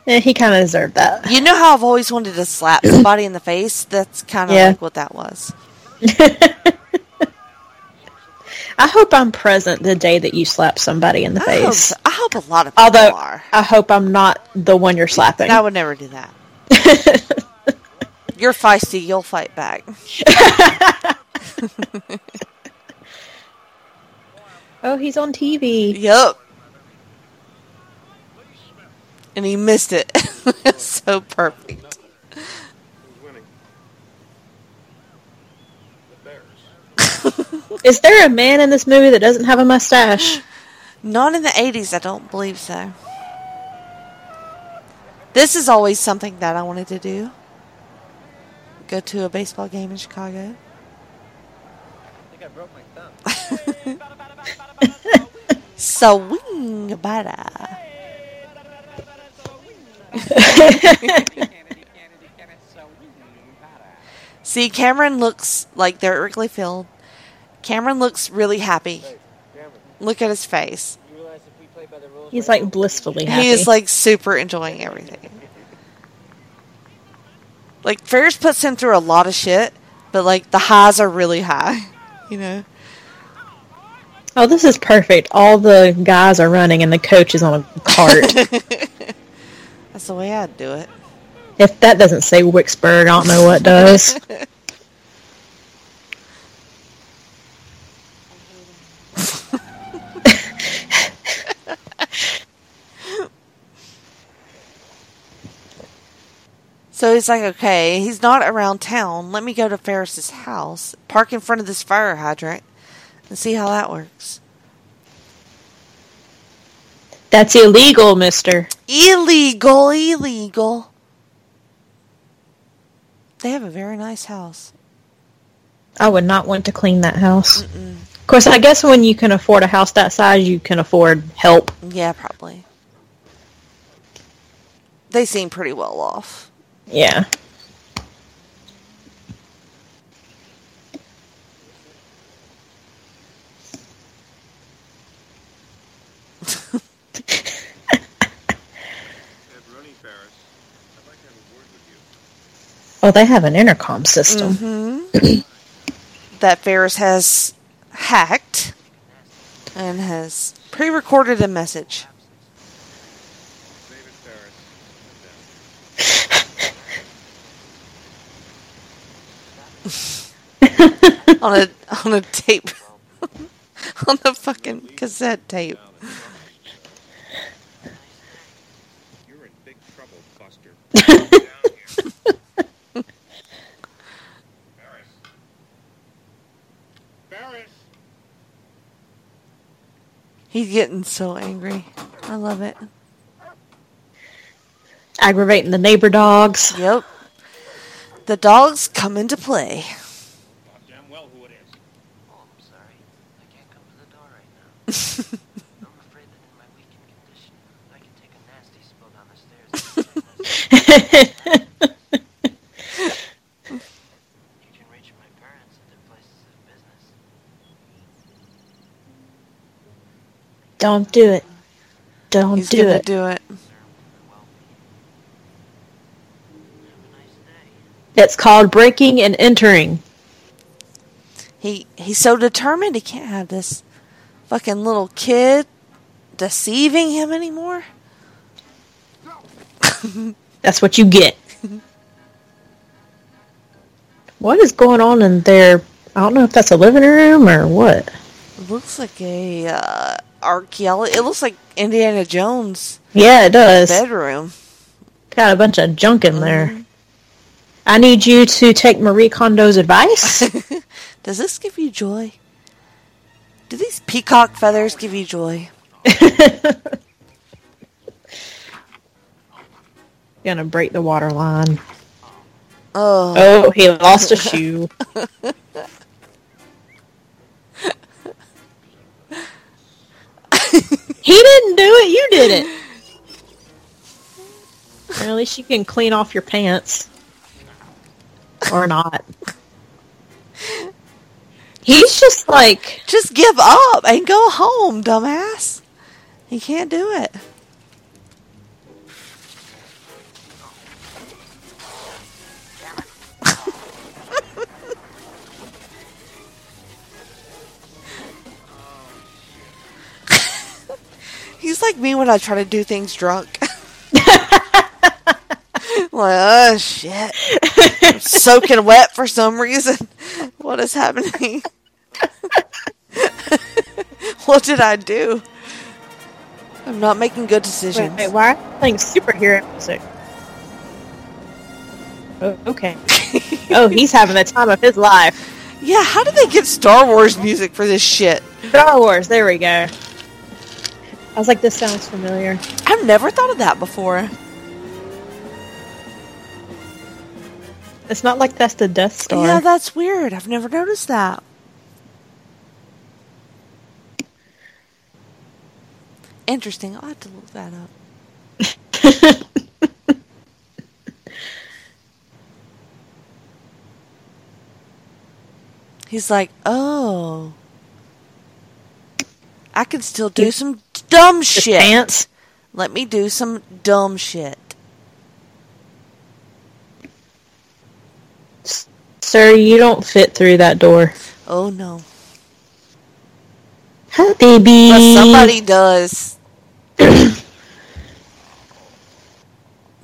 Yeah, he kind of deserved that. You know how I've always wanted to slap somebody in the face? That's kind of yeah. like what that was. I hope I'm present the day that you slap somebody in the I face. Hope, I hope a lot of people Although, are. I hope I'm not the one you're slapping. I would never do that. You're feisty. You'll fight back. Oh, he's on T V. Yep. And he missed it. So perfect. Is there a man in this movie that doesn't have a mustache? Not in the eighties, I don't believe so. This is always something that I wanted to do. Go to a baseball game in Chicago. I think I broke my thumb. Swing, bada. See, Cameron looks like they're at Wrigley Field. Cameron looks really happy. Look at his face. He's like blissfully happy. He is like super enjoying everything. Like Ferris puts him through a lot of shit, but like the highs are really high, you know. Oh, this is perfect. All the guys are running and the coach is on a cart. That's the way I'd do it. If that doesn't say Wicksburg, I don't know what does. So he's like, okay, he's not around town. Let me go to Ferris's house, park in front of this fire hydrant, and see how that works. That's illegal, mister. Illegal, illegal. They have a very nice house. I would not want to clean that house. Mm-mm. Of course, I guess when you can afford a house that size, you can afford help. Yeah, probably. They seem pretty well off. Yeah. Oh, they have an intercom system. Mm-hmm. That Ferris has hacked and has pre-recorded a message. on a on a tape. On a fucking cassette tape. You're in big trouble, Buster. He's getting so angry. I love it. Aggravating the neighbor dogs. Yep. The dogs come into play. Oh, damn well who it is. Oh, I'm sorry. I can't come to the door right now. I'm afraid that in my weakened condition, I can take a nasty spill down the stairs. You can reach my parents at their places of business. Don't do it. Don't He's do it. do it. It's called breaking and entering. He he's so determined he can't have this fucking little kid deceiving him anymore. That's what you get. What is going on in there? I don't know if that's a living room or what. It looks like a uh, archaeology. It looks like Indiana Jones. Yeah, it does. Bedroom. Got a bunch of junk in mm-hmm. there. I need you to take Marie Kondo's advice. Does this give you joy? Do these peacock feathers give you joy? Gonna break the water line. Oh, oh he lost a shoe. He didn't do it, you did it. Or at least you can clean off your pants. Or not. He's just like... Just give up and go home, dumbass. He can't do it. He's like me when I try to do things drunk. Like, oh, shit. I'm soaking wet for some reason. What is happening? What did I do? I'm not making good decisions. Wait, wait, why are you playing superhero music? Oh, okay. Oh, he's having the time of his life. Yeah, how did they get Star Wars music for this shit? Star Wars, there we go. I was like, this sounds familiar. I've never thought of that before. It's not like that's the Death Star. Yeah, that's weird. I've never noticed that. Interesting. I'll have to look that up. He's like, oh, I can still do some dumb shit. Dance. Let me do some dumb shit. Sir, you don't fit through that door. Oh, no. Hi, baby. But somebody does.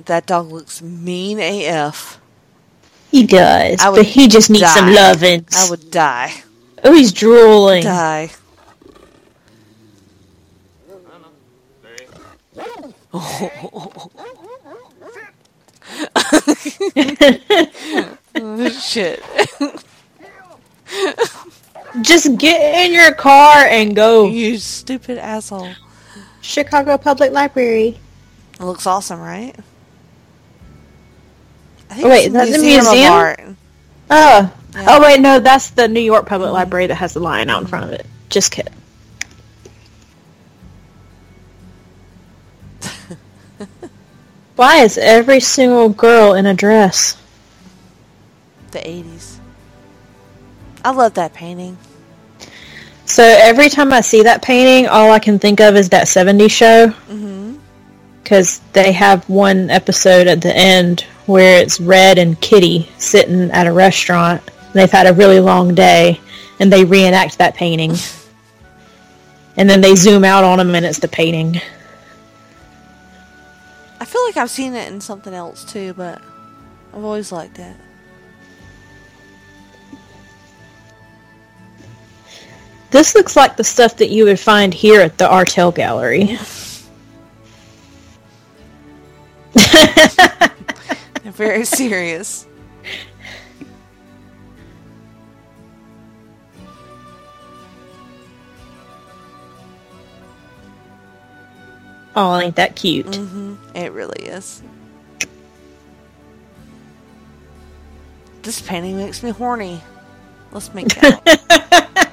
That dog looks mean A F. He does, but he just needs die. some lovin'. I would die. Oh, he's drooling. Die. Oh. Shit. Just get in your car and go. You stupid asshole. Chicago Public Library. It looks awesome, right? I think oh, wait, that's the museum? museum? Art. Oh. Yeah. Oh, wait, no, that's the New York Public Library that has the lion out in front of it. Just kidding. Why is every single girl in a dress? The eighties. I love that painting. So every time I see that painting, all I can think of is that seventies show. Mm-hmm. Because they have one episode at the end where it's Red and Kitty sitting at a restaurant. They've had a really long day, and they reenact that painting. And then they zoom out on them, and it's the painting. I feel like I've seen it in something else, too, but I've always liked it. This looks like the stuff that you would find here at the Artel Gallery. They're very serious. Oh, ain't that cute? Mm-hmm. It really is. This painting makes me horny. Let's make that.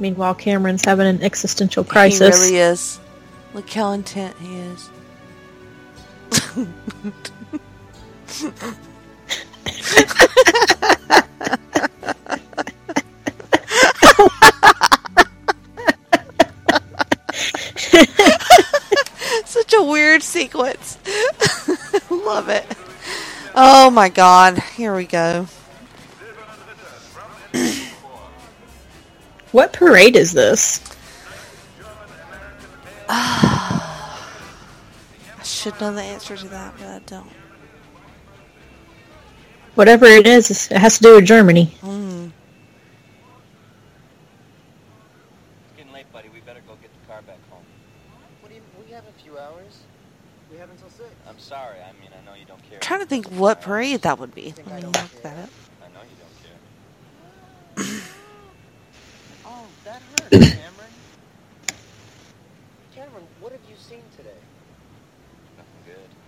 Meanwhile, Cameron's having an existential crisis. He really is. Look how intent he is. Such a weird sequence. Love it. Oh my god. Here we go. What parade is this? Uh, I should know the answer to that, but I don't. Whatever it is, it has to do with Germany. Mm. It's getting late, buddy. We better go get the car back home. What do you, we have a few hours. We have until six. I'm sorry. I mean, I know you don't care. I'm trying to think what parade that would be. Let me look that up. I know you don't care. That hurt, Cameron. Cameron, what have you seen today?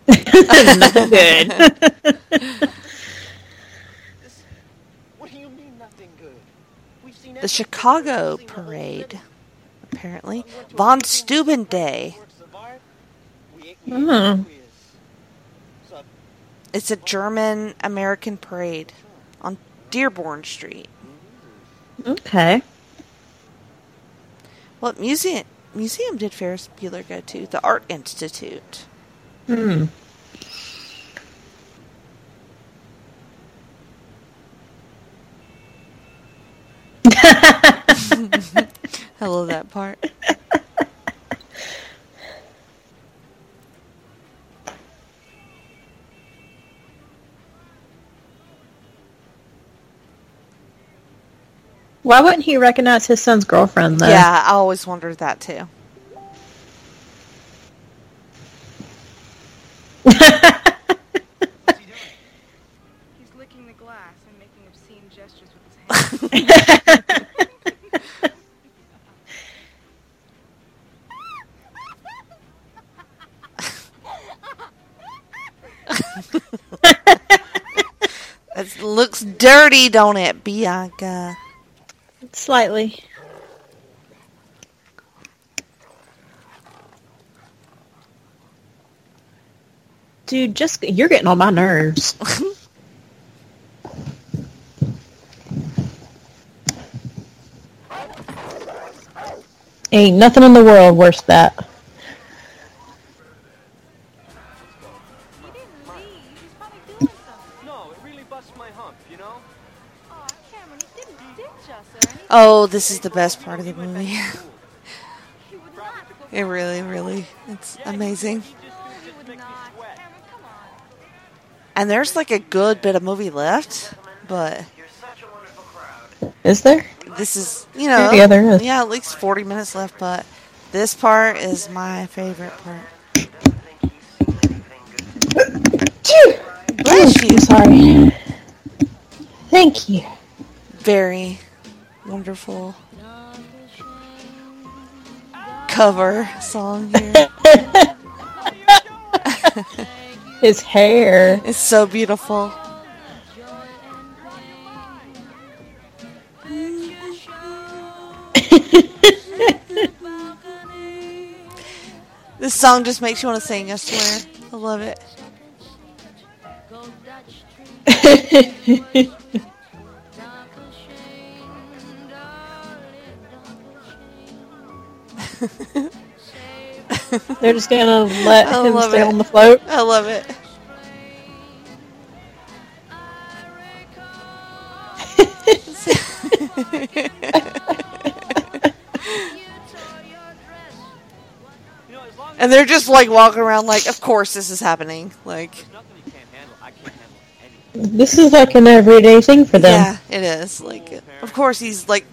Nothing good. Nothing good. This, what do you mean, nothing good? We've seen the Chicago seen parade, apparently. Von Steuben Day. Mm. It's a German-American parade on Dearborn Street. Okay. What museum museum did Ferris Bueller go to? The Art Institute. Hmm. I love that part. Why wouldn't he recognize his son's girlfriend, though? Yeah, I always wondered that, too. That looks dirty, don't it, Bianca? Slightly. Dude, just you're getting on my nerves. Ain't nothing in the world worse than that. Oh, this is the best part of the movie. It really, really, it's amazing. And there's like a good bit of movie left, but is there? This is, you know, yeah, there is. Yeah, at least forty minutes left, but this part is my favorite part. Bless you. Sorry. Thank you. Very wonderful cover song here. His hair is so beautiful. This song just makes you want to sing, I swear. I love it. They're just gonna let I him stay it. on the float. I love it. And they're just like walking around like, of course this is happening. Like, this is like an everyday thing for them. Yeah, it is. Like, of course he's like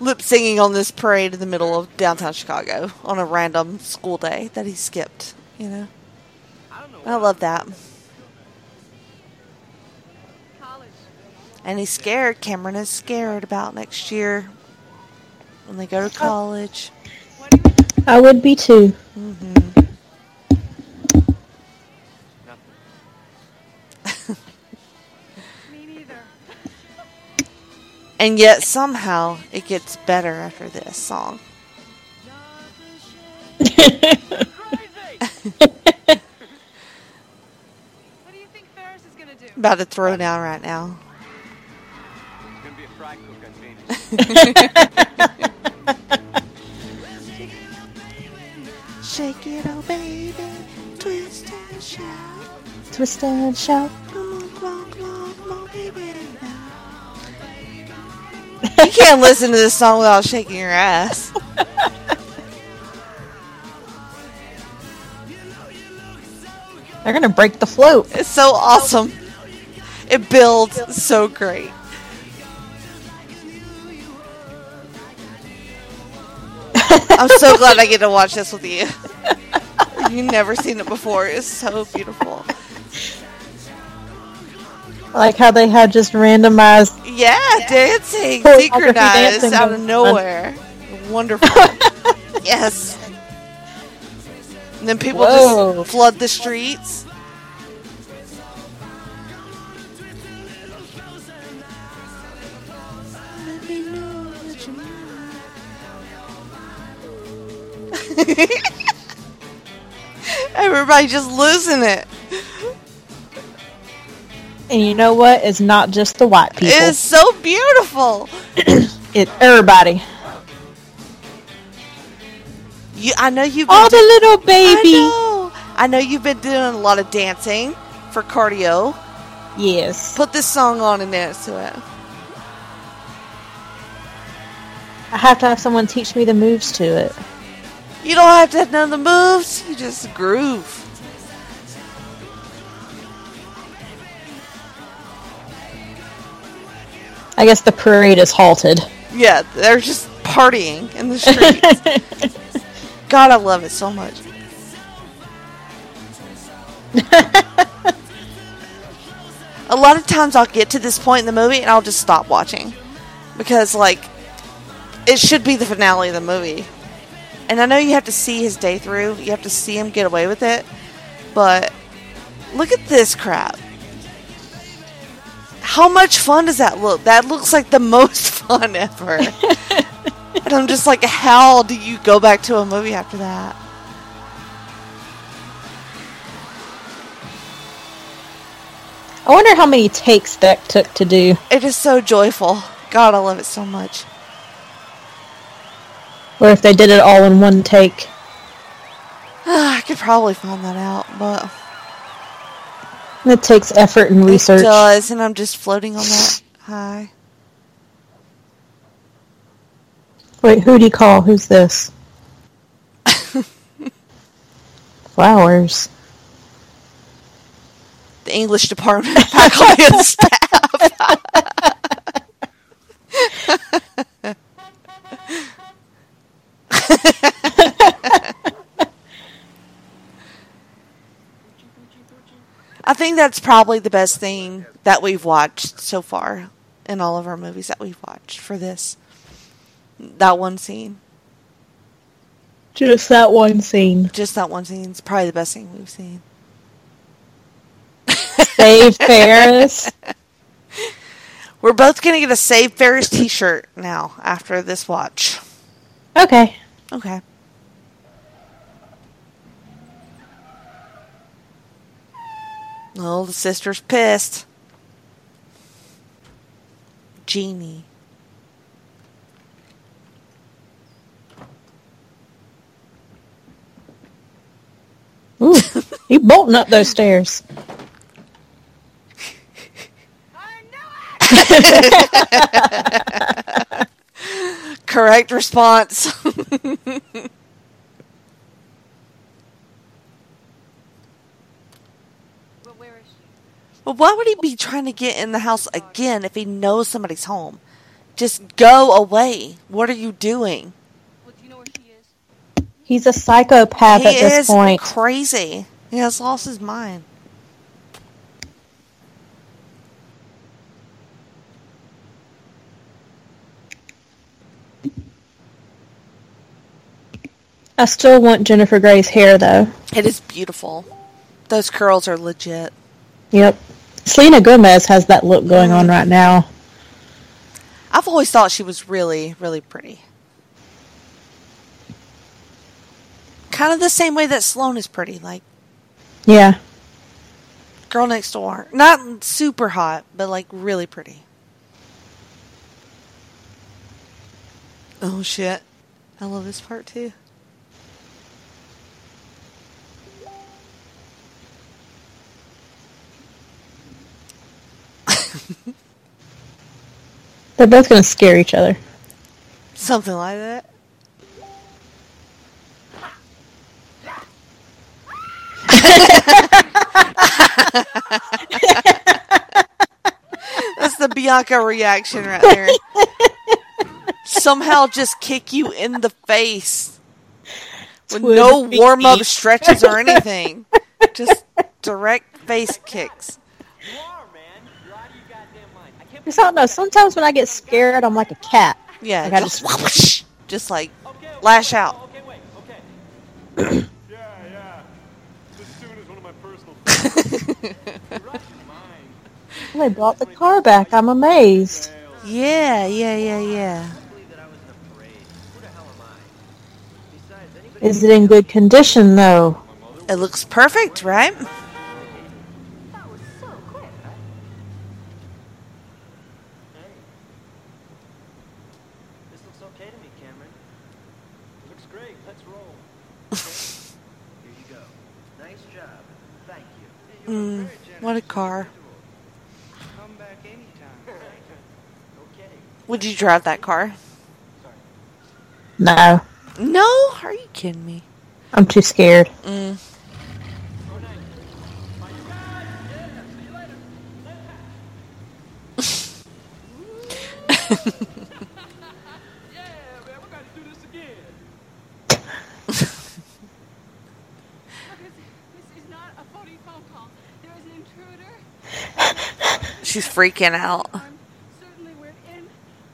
lip singing on this parade in the middle of downtown Chicago on a random school day that he skipped, you know. I love that. And he's scared. Cameron is scared about next year when they go to college. I would be too. Mm-hmm. Me neither. And yet, somehow, it gets better after this song. What do you think Ferris is going to do? About to throw down right now. It's going to be a fry cook on Venus. Shake it up, baby. Shake it up, baby. Twist and shout. Twist and shout. Come on, come on, come on, come on, baby. You can't listen to this song without shaking your ass. They're going to break the float. It's so awesome. It builds so great. I'm so glad I get to watch this with you. You've never seen it before. It's so beautiful. Like how they had just randomized, yeah, dancing, synchronized out of nowhere. Wonderful. Yes. And then people Whoa. just flood the streets. Everybody just losing it. And you know what? It's not just the white people. It's so beautiful. It's everybody. You, I know you've been all do- the little baby. I know. I know you've been doing a lot of dancing for cardio. Yes. Put this song on and dance to it. I have to have someone teach me the moves to it. You don't have to know the moves. You just groove. I guess the parade is halted. Yeah, they're just partying in the streets. God, I love it so much. A lot of times I'll get to this point in the movie and I'll just stop watching. Because, like, it should be the finale of the movie. And I know you have to see his day through. You have to see him get away with it. But Look at this crap. How much fun does that look? That looks like the most fun ever. And I'm just like, how do you go back to a movie after that? I wonder how many takes that took to do. It is so joyful. God, I love it so much. Or if they did it all in one take. I could probably find that out, but... It takes effort and research. It does, and I'm just floating on that high. Wait, who do you call? Who's this? Flowers. The English department faculty and staff. I think that's probably the best thing that we've watched so far in all of our movies that we've watched for this. That one scene. Just that one scene. Just that one scene is probably the best thing we've seen. Save Ferris. We're both going to get a Save Ferris t-shirt now after this watch. Okay. Okay. Oh, the sister's pissed. Jeanie. Ooh, he bolting up those stairs. Correct response. Well, where is she? Well, why would he be trying to get in the house again if he knows somebody's home? Just go away. What are you doing? Well, do you know where she is? He's a psychopath he at this point. He is crazy. He has lost his mind. I still want Jennifer Grey's hair, though. It is beautiful. Those curls are legit. Yep. Selena Gomez has that look going on right now. I've always thought she was really, really pretty. Kind of the same way that Sloane is pretty. Like, yeah. Girl next door. Not super hot, but like really pretty. Oh, shit. I love this part, too. They're both going to scare each other. Something like that. That's the Bianca reaction right there. Somehow just kick you in the face. With Twin no warm-up stretches or anything. Just direct face kicks. Because I don't know, sometimes when I get scared, I'm like a cat. Yeah, like just, I just whoosh, just like okay, okay, lash wait, out. Okay, wait, okay. Yeah, yeah. This student is one of my personal friends. They brought the car back. I'm amazed. Yeah, yeah, yeah, yeah. Is it in good condition, though? It looks perfect, right? Mm, what a car. Would you drive that car? No. No? Are you kidding me? I'm too scared. Mm. She's freaking out. Certainly we're in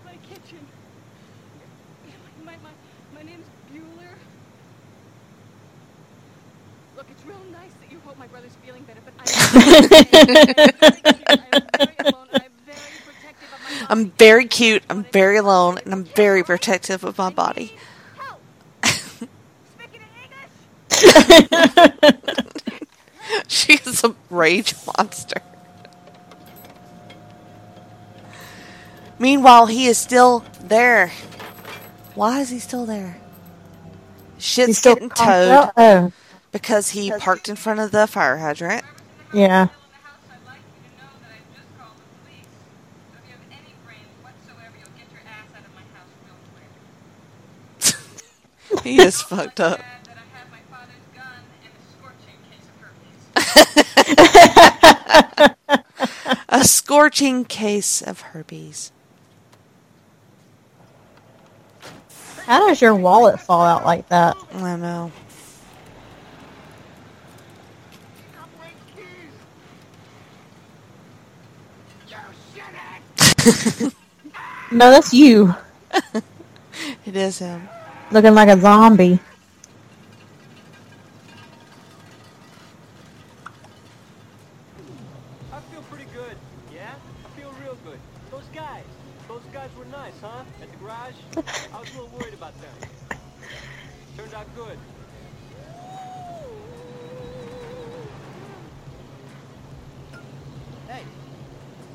my kitchen. My, my, my name's Bueller. Look, it's real nice that you hope my brother's feeling better, but I'm I'm very cute, I'm very alone, and I'm very protective of my body. She is a rage monster. Meanwhile, he is still there. Why is he still there? Shit's He's still getting towed oh. because he parked in front of the fire hydrant. Yeah. He is fucked up. A scorching case of herpes. How does your wallet fall out like that? I know. No, that's you. It is him. Looking like a zombie.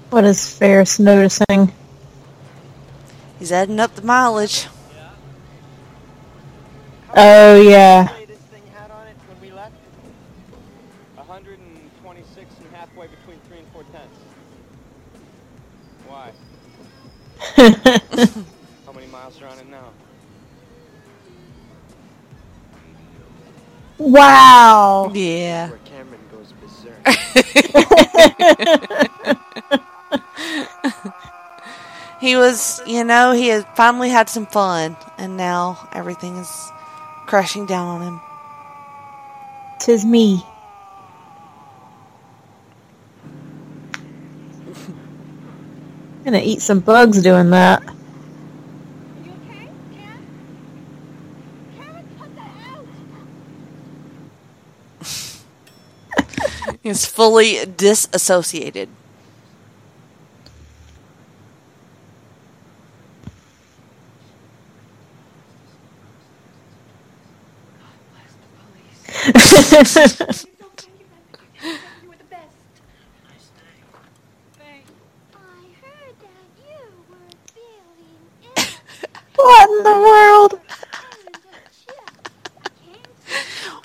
What is Ferris noticing? He's adding up the mileage. Yeah. Oh, yeah. This thing had on it when we left? one hundred twenty-six and halfway between three and four tenths. Why? How many miles are on it now? Wow. Yeah. Where Cameron goes berserk. He was, you know, he had finally had some fun, and now everything is crashing down on him. 'Tis me. I'm gonna eat some bugs doing that. Are you okay, Cam? Cameron, cut that out! He's fully disassociated. What in the world?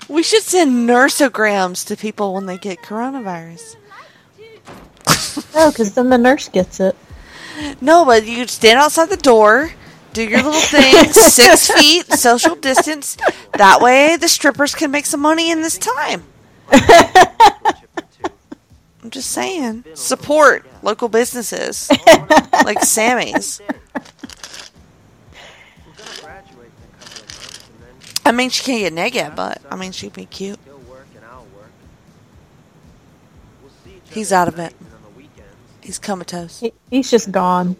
We should send nursograms to people when they get coronavirus. Oh, because then the nurse gets it. No, but you stand outside the door. Do your little thing, six feet, social distance. That way the strippers can make some money in this time. I'm just saying. Support local businesses like Sammy's. I mean, she can't get naked, but I mean, she'd be cute. He's out of it. He's comatose. He, he's just gone.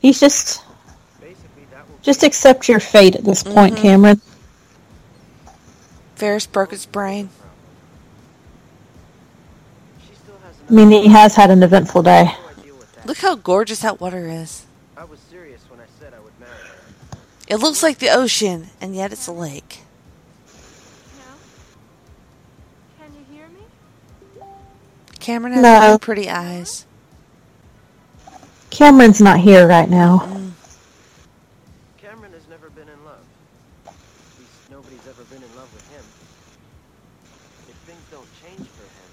He's just, just accept your fate at this point, mm-hmm. Cameron. Ferris broke his brain. I mean, he has had an eventful day. Look how gorgeous that water is. I was serious when I said I would marry her. It looks like the ocean, and yet it's a lake. No. Can you hear me? Cameron has no. no pretty eyes. Cameron's not here right now. Mm. Cameron has never been in love. At least nobody's ever been in love with him. If things don't change for him,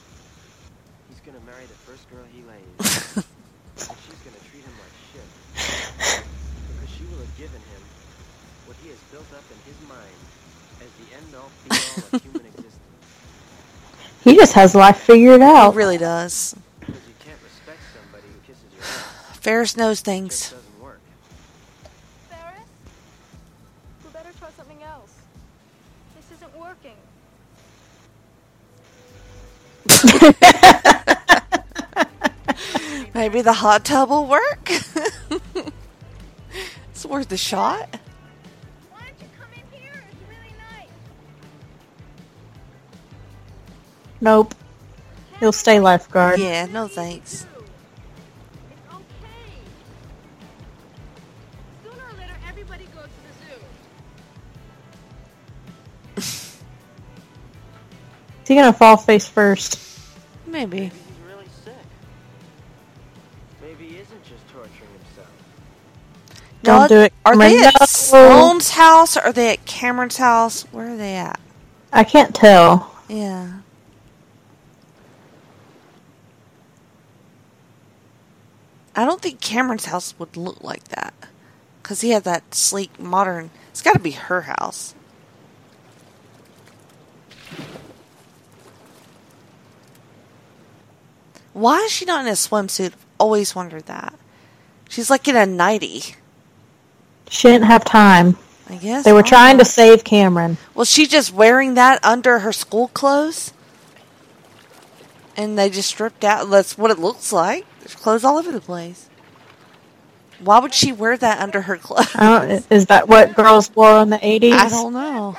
he's gonna marry the first girl he lays. And she's gonna treat him like shit. Because she will have given him what he has built up in his mind as the end-all be-all of human existence. He just has life figured out. He really does. Ferris knows things. Ferris? We better try something else. This isn't working. Maybe the hot tub will work? It's worth a shot. Why don't you come in here? It's really nice. Nope. He'll stay lifeguard. Yeah, no thanks. Is he gonna fall face first? Maybe. Maybe he's really sick. Maybe he isn't just torturing himself. Don't no, do it. Are Cameron. they at no. Sloane's house? Or are they at Cameron's house? Where are they at? I can't tell. Yeah. I don't think Cameron's house would look like that, because he had that sleek, modern. It's got to be her house. Why is she not in a swimsuit? I've always wondered that. She's like in a nightie. She didn't have time. I guess. They were not. trying to save Cameron. Was she just wearing that under her school clothes? And they just stripped out. That's what it looks like. There's clothes all over the place. Why would she wear that under her clothes? Oh, is that what girls wore in the eighties? I don't know.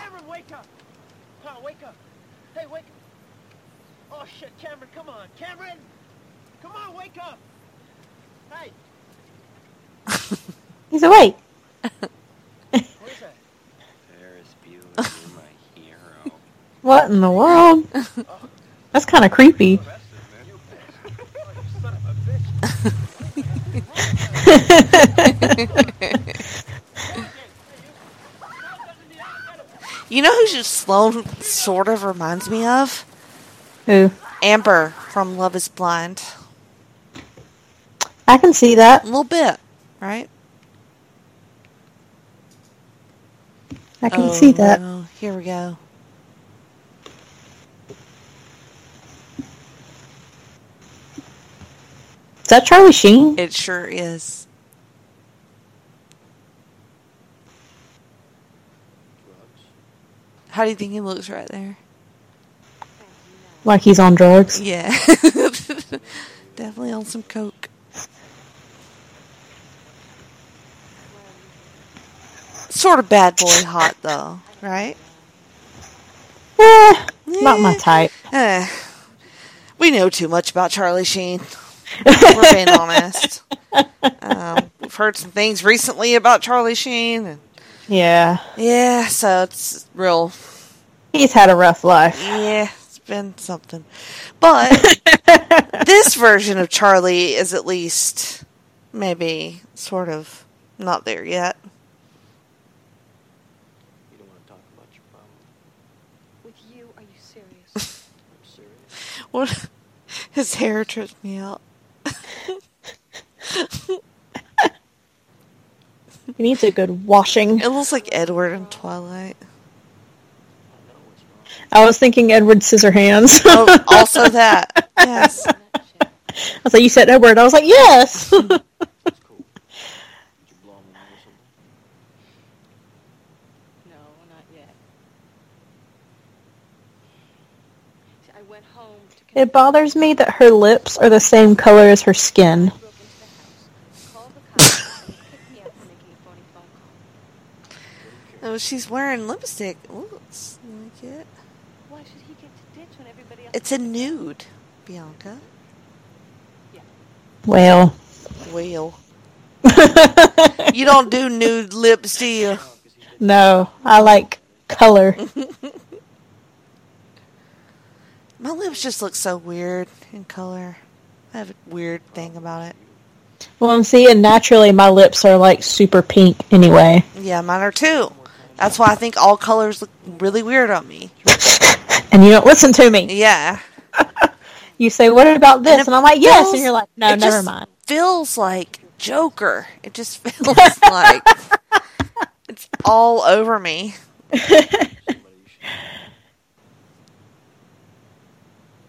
He's awake. Who is that? Ferris Bueller, you're my hero. What in the world? That's kind of creepy. You know who Sloane sort of reminds me of? Who? Amber from Love Is Blind. I can see that. A little bit, right? I can oh, see that. No. Here we go. Is that Charlie Sheen? It sure is. How do you think he looks right there? Like he's on drugs? Yeah. Definitely on some coke. Sort of bad boy hot, though, right? Eh, yeah. Not my type. Eh. We know too much about Charlie Sheen. We're being honest. Um, we've heard some things recently about Charlie Sheen. And yeah. Yeah, so it's real. He's had a rough life. Yeah, it's been something. But this version of Charlie is at least maybe sort of not there yet. What? His hair trips me out. He needs a good washing. It looks like Edward in Twilight. I was thinking Edward Scissorhands. Oh, also that. Yes. I was like, you said Edward. I was like, yes. It bothers me that her lips are the same color as her skin. Oh, she's wearing lipstick. Looks like it. Why should he get to ditch when everybody else? It's a nude, Bianca. Yeah. Well. Well. You don't do nude lips, do you? No, I like color. My lips just look so weird in color. I have a weird thing about it. Well, I'm seeing naturally my lips are like super pink anyway. Yeah, mine are too. That's why I think all colors look really weird on me. And you don't listen to me. Yeah. You say, what about this? And, and I'm like, yes. Feels, and you're like, no, never mind. It feels like Joker. It just feels like it's all over me.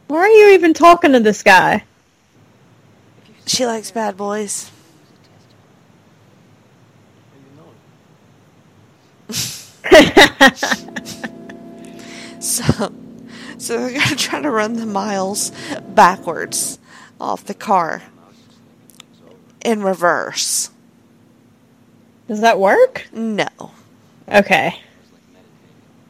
Why are you even talking to this guy? She likes bad boys. so, so they're gonna try to run the miles backwards off the car in reverse. Does that work? No. Okay.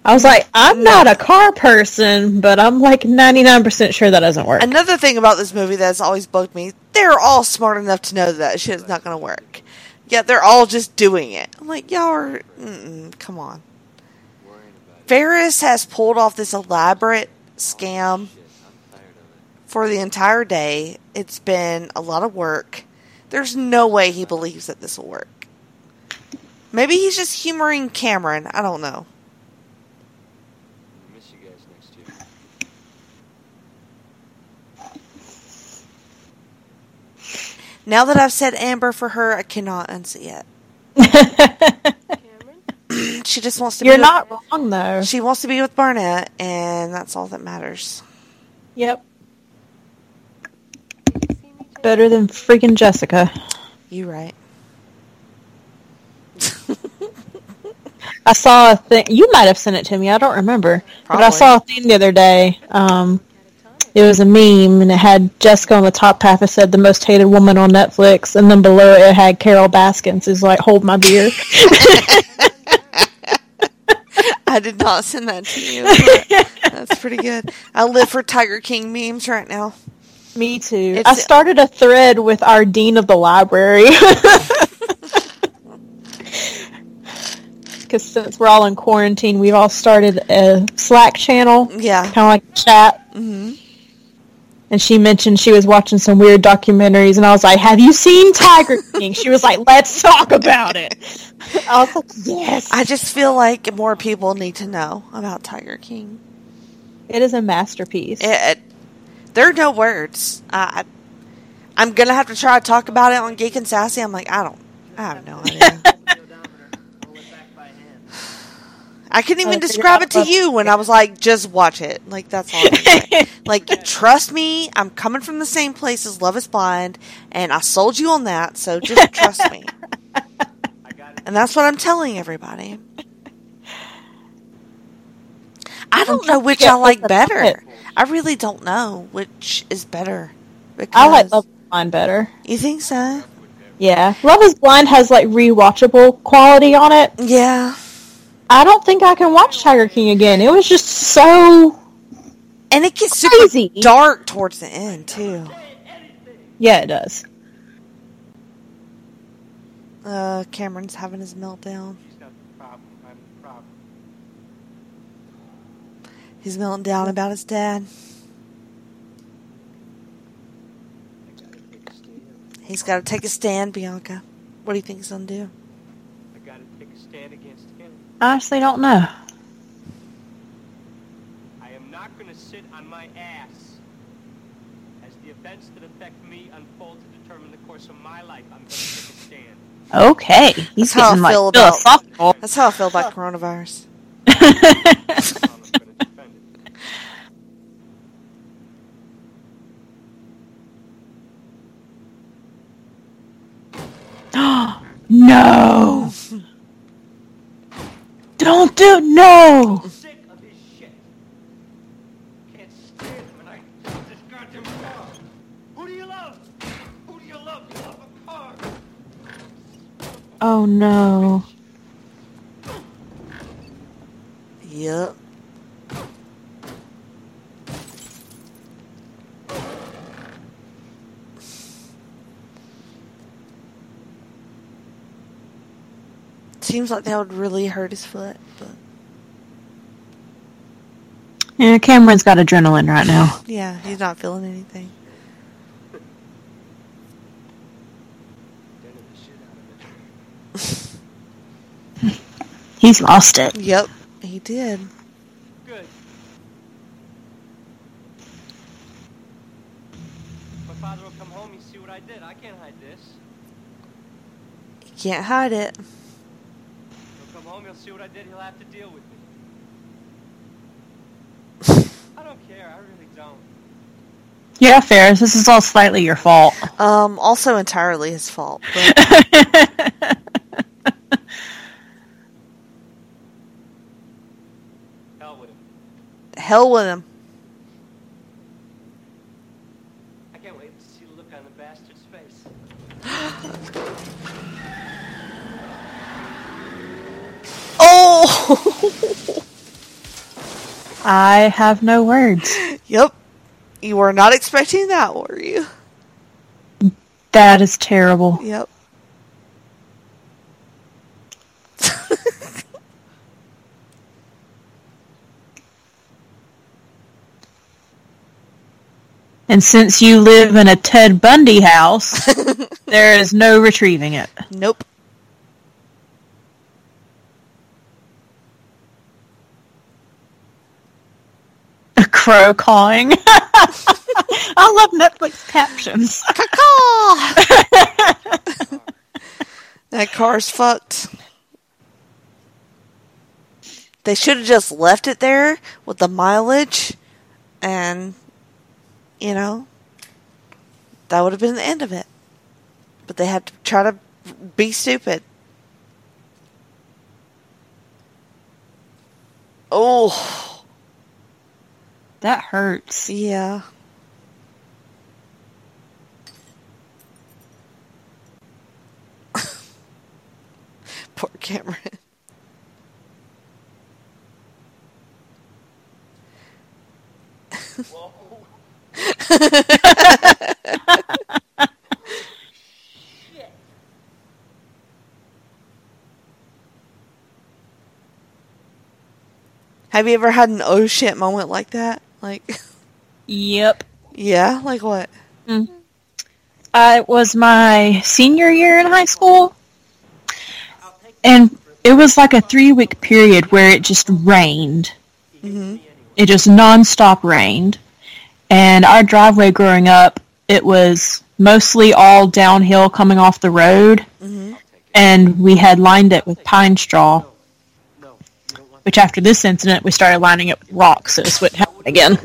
I was like, I'm no. not a car person, but I'm like ninety-nine percent sure that doesn't work. Another thing about this movie that's always bugged me, they're all smart enough to know that shit's not going to work. Yeah, they're all just doing it. I'm like, y'all are... Mm-mm, come on. Ferris has pulled off this elaborate scam for the entire day. It's been a lot of work. There's no way he believes that this will work. Maybe he's just humoring Cameron. I don't know. Miss you guys next year. Now that I've said Amber for her, I cannot unsee it. She just wants to You're be You're not with, wrong, though. She wants to be with Barnett, and that's all that matters. Yep. Better than freaking Jessica. You right. I saw a thing. You might have sent it to me. I don't remember. Probably. But I saw a thing the other day. Um, it was a meme, and it had Jessica on the top half. It said, the most hated woman on Netflix. And then below it, it had Carol Baskins, who's like, hold my beer. I did not send that to you. That's pretty good. I live for Tiger King memes right now. Me too. It's, I started a thread with our dean of the library. Because since we're all in quarantine, we've all started a Slack channel. Yeah. Kind of like chat. Mm-hmm. And she mentioned she was watching some weird documentaries, and I was like, have you seen Tiger King? She was like, let's talk about it. I was like, yes. I just feel like more people need to know about Tiger King. It is a masterpiece. It, it, there are no words. Uh, I, I'm going to have to try to talk about it on Geek and Sassy. I'm like, I don't, I have no idea. I couldn't even uh, describe it to you when I was like, just watch it. Like, that's all I'm saying. Like, trust me, I'm coming from the same place as Love Is Blind, and I sold you on that, so just trust me. I got it. And that's what I'm telling everybody. I don't know which I like better. I really don't know which is better. I like Love Is Blind better. You think so? Yeah. Love Is Blind has, like, rewatchable quality on it. Yeah. I don't think I can watch Tiger King again. It was just so And it gets crazy. Super dark towards the end, too. Yeah, it does. Uh, Cameron's having his meltdown. He's got the problem. I'm the problem. He's melting down about his dad. He's got to take a stand, Bianca. What do you think he's going to do? I got to take a stand against him. I honestly don't know. I am not going to sit on my ass as the events that affect me unfold to determine the course of my life. I'm going to take a stand. Okay. He's that's how I feel like about That's how I feel about coronavirus. No. Don't do no. I'm sick of this shit. Can't stand him, and I love this goddamn car. Who do you love? Who do you love? You love a car. Oh no. Yep. Seems like that would really hurt his foot, but yeah, Cameron's got adrenaline right now. Yeah, he's not feeling anything. He's lost it. Yep, he did. Good. My father will come home and see what I did. I can't hide this. You can't hide it. He'll see what I did. He'll have to deal with me. I don't care. I really don't. Yeah, Ferris. This is all slightly your fault. Um, also entirely his fault. But... Hell with him. Hell with him. I can't wait to see the look on the bastard's face. Oh! I have no words. Yep. You were not expecting that, were you? That is terrible. Yep. And since you live in a Ted Bundy house, there is no retrieving it. Nope. A crow cawing. I love Netflix captions. Caw-caw! That car's fucked. They should have just left it there with the mileage, and, you know, that would have been the end of it. But they had to try to be stupid. Oh. That hurts. Yeah. Poor Cameron. Shit. Have you ever had an oh shit moment like that? Like, yep. Yeah, like what? Mm. Uh, it was my senior year in high school, and it was like a three-week period where it just rained. Mm-hmm. It just nonstop rained. And our driveway growing up, it was mostly all downhill coming off the road, mm-hmm. and we had lined it with pine straw, which after this incident, we started lining it with rocks, so this wouldn't happen again.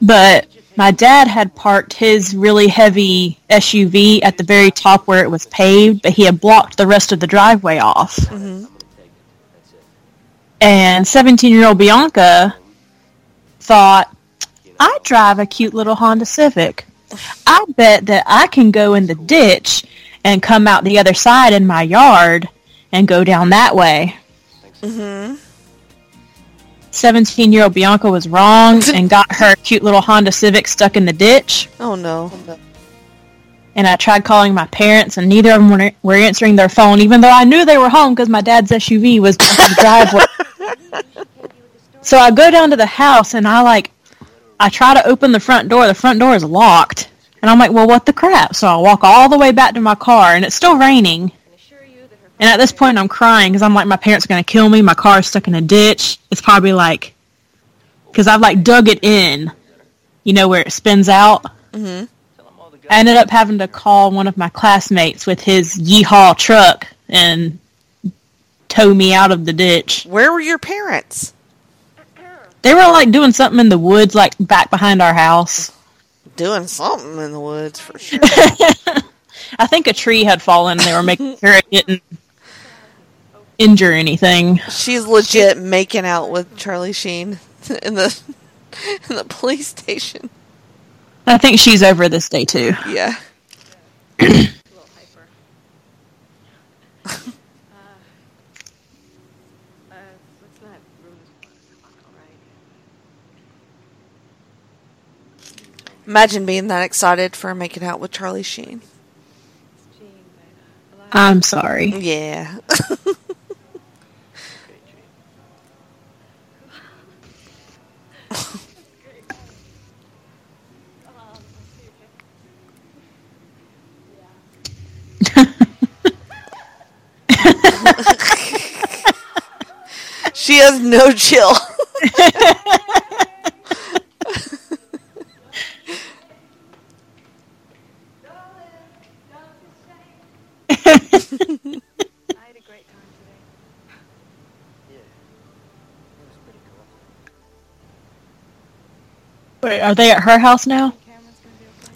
But my dad had parked his really heavy S U V at the very top where it was paved, but he had blocked the rest of the driveway off. Mm-hmm. And seventeen-year-old Bianca thought, I drive a cute little Honda Civic. I bet that I can go in the ditch and come out the other side in my yard and go down that way. Mm-hmm. seventeen-year-old Bianca was wrong and got her cute little Honda Civic stuck in the ditch. Oh, no. And I tried calling my parents, and neither of them were answering their phone, even though I knew they were home because my dad's S U V was in the driveway. So I go down to the house, and I, like, I try to open the front door. The front door is locked. And I'm like, well, what the crap? So I walk all the way back to my car, and it's still raining. And at this point, I'm crying because I'm like, my parents are going to kill me. My car is stuck in a ditch. It's probably like, because I've like dug it in, you know, where it spins out. Mm-hmm. I ended up having to call one of my classmates with his yeehaw truck and tow me out of the ditch. Where were your parents? They were, like, doing something in the woods, like, back behind our house. Doing something in the woods, for sure. I think a tree had fallen, and they were making sure it didn't injure anything. She's legit making out with Charlie Sheen in the in the police station. I think she's over this day, too. Yeah. Imagine being that excited for making out with Charlie Sheen. I'm sorry. Yeah. She has no chill. Wait, are they at her house now?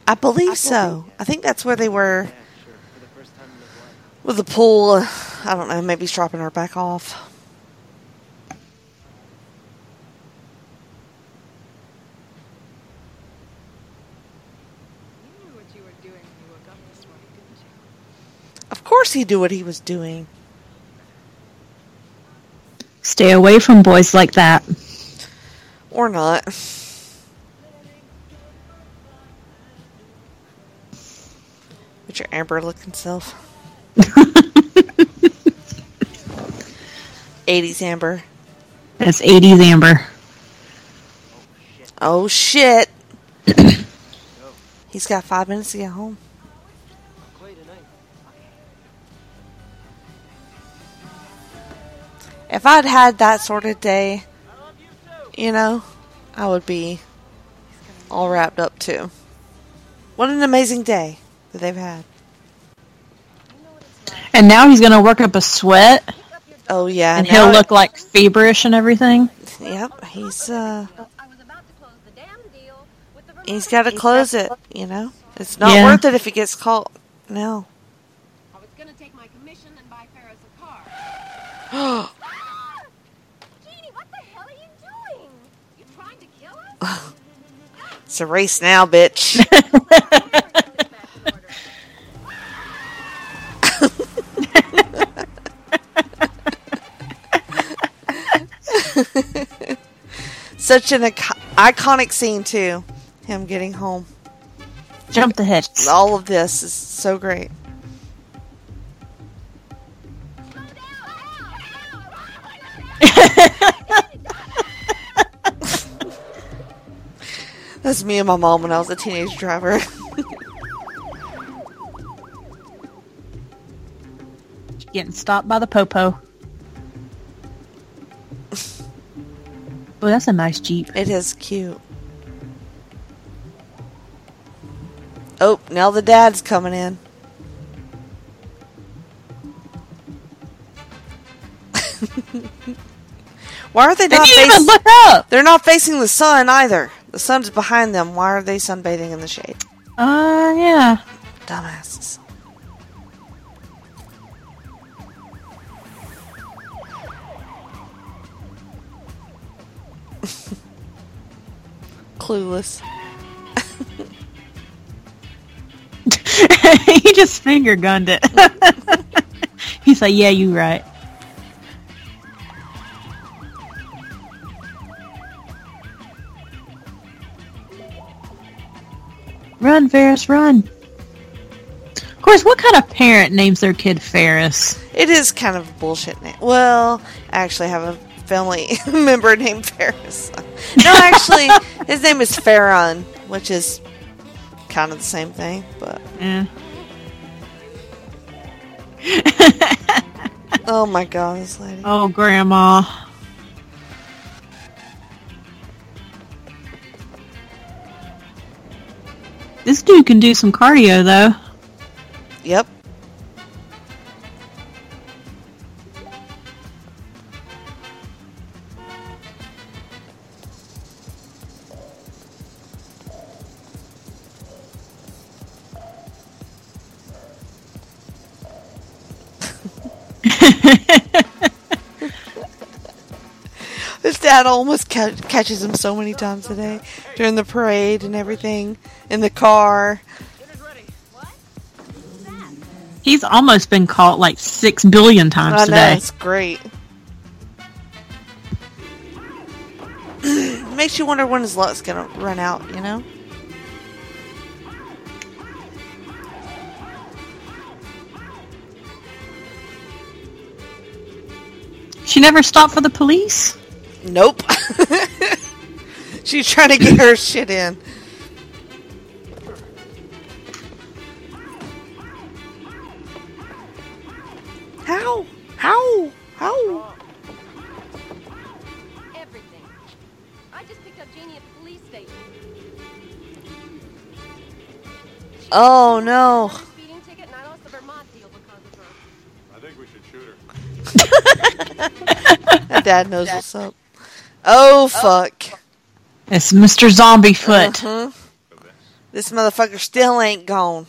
I believe so. I think that's where they were with the pool. I don't know, maybe dropping her back off. You knew what you were doing when you woke up this morning, didn't you? Of course he knew what he was doing. Stay away from boys like that. Or not. With your Amber looking self. eighties Amber. That's eighties Amber. Oh, shit. He's got five minutes to get home. If I'd had that sort of day, you know, I would be all wrapped up too. What an amazing day that they've had. And now he's going to work up a sweat. Oh, yeah. And he'll look like feverish and everything. Yep. He's, uh... He's got to close it, you know? It's not yeah. worth it if he gets caught. No. I was going to take my commission and buy Ferris a car. Ah! Jeanie, what the hell are you doing? You trying to kill us? It's a race now, bitch. Such an iconic scene, too. Him getting home. Jump the hitch. All of this is so great. That's me and my mom when I was a teenage driver. Getting stopped by the popo. Oh, that's a nice Jeep. It is cute. Oh, now the dad's coming in. Why are they not facing... They didn't even look up! They're not facing the sun, either. The sun's behind them. Why are they sunbathing in the shade? Uh, yeah. Dumbasses. Clueless. He just finger gunned it. He's like, yeah, you right. Run, Ferris, run. Of course, what kind of parent names their kid Ferris? It is kind of a bullshit name. Well, I actually have a family member named Ferris. No, actually, his name is Farron, which is kind of the same thing, but yeah. Oh my god, this lady. Oh, grandma. This dude can do some cardio though. Yep. His dad almost ca- catches him so many times today during the parade and everything in the car. He's almost been caught like six billion times I today. Know, that's great. Makes you wonder when his luck's gonna run out, you know? She never stopped for the police? Nope. She's trying to get her shit in. How? How? How? Everything. I just picked up Jeanie at the police station. Oh no. My dad knows what's up. Oh, fuck. It's Mister Zombie Foot. Uh-huh. This motherfucker still ain't gone.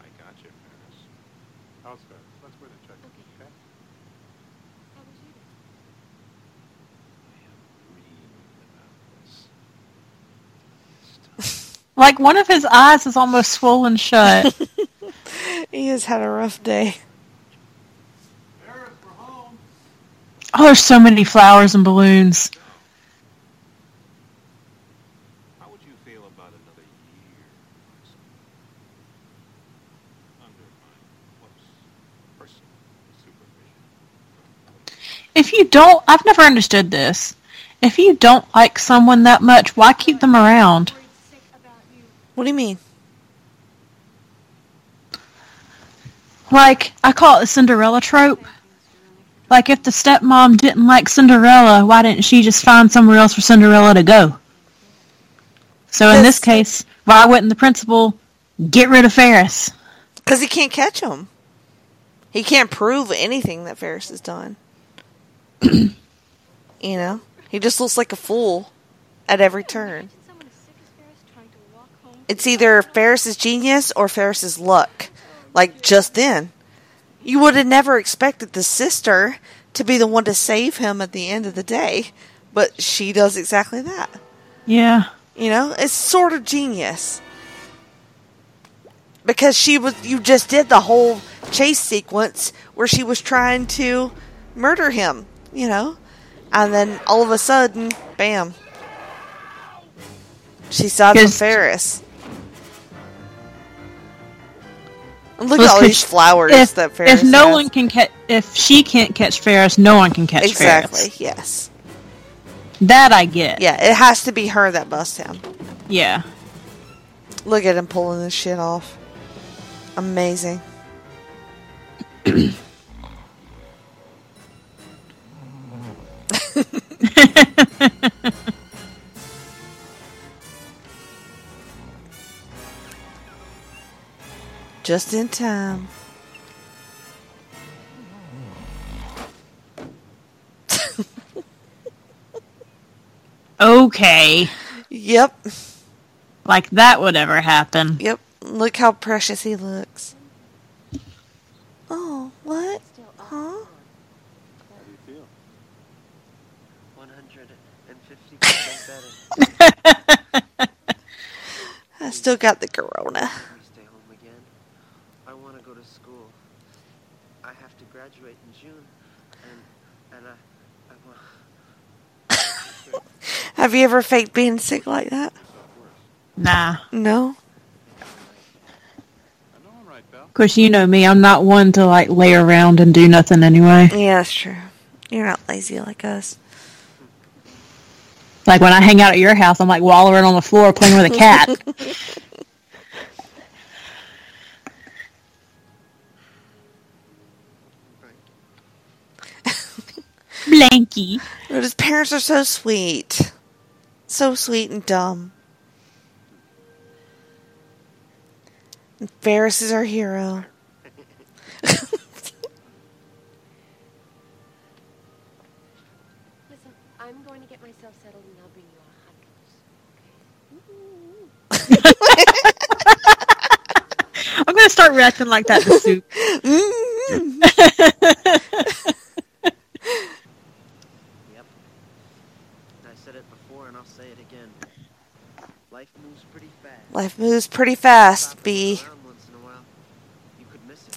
I got you, Ferris. How's that? Let's wait and check. Okay. Like, one of his eyes is almost swollen shut. He has had a rough day. Ferris, we're home. Oh, there's so many flowers and balloons. How would you feel about another year under my close personal supervision? If you don't, I've never understood this. If you don't like someone that much, why keep them around? What do you mean? Like, I call it the Cinderella trope. Like, if the stepmom didn't like Cinderella, why didn't she just find somewhere else for Cinderella to go? So in this case, why wouldn't the principal get rid of Ferris? Because he can't catch him. He can't prove anything that Ferris has done. You know? He just looks like a fool at every turn. It's either Ferris's genius or Ferris's luck. Like, just then. You would have never expected the sister to be the one to save him at the end of the day. But she does exactly that. Yeah. You know, it's sort of genius. Because she was, you just did the whole chase sequence where she was trying to murder him, you know. And then all of a sudden, bam. She saw the Ferris. Look at all these flowers if, that Ferris has. If no has. one can catch, if she can't catch Ferris, no one can catch exactly, Ferris. Exactly. Yes. That I get. Yeah, it has to be her that busts him. Yeah. Look at him pulling this shit off. Amazing. Just in time. Okay. Yep. Like that would ever happen. Yep. Look how precious he looks. Oh, what? Huh? How do you feel? one hundred fifty percent better. I still got the corona. Graduate in June, and, and I, I want... Have you ever faked being sick like that? Nah. No? Because you know me, I'm not one to like lay around and do nothing anyway. Yeah, that's true. You're not lazy like us. Like when I hang out at your house, I'm like wallowing on the floor playing with a cat. Blanky. But his parents are so sweet. So sweet and dumb. And Ferris is our hero. Listen, I'm going to get myself settled and I'll bring you a hundred. I'm going to start reacting like that to Soup. Mm-hmm. Life moves pretty fast, B.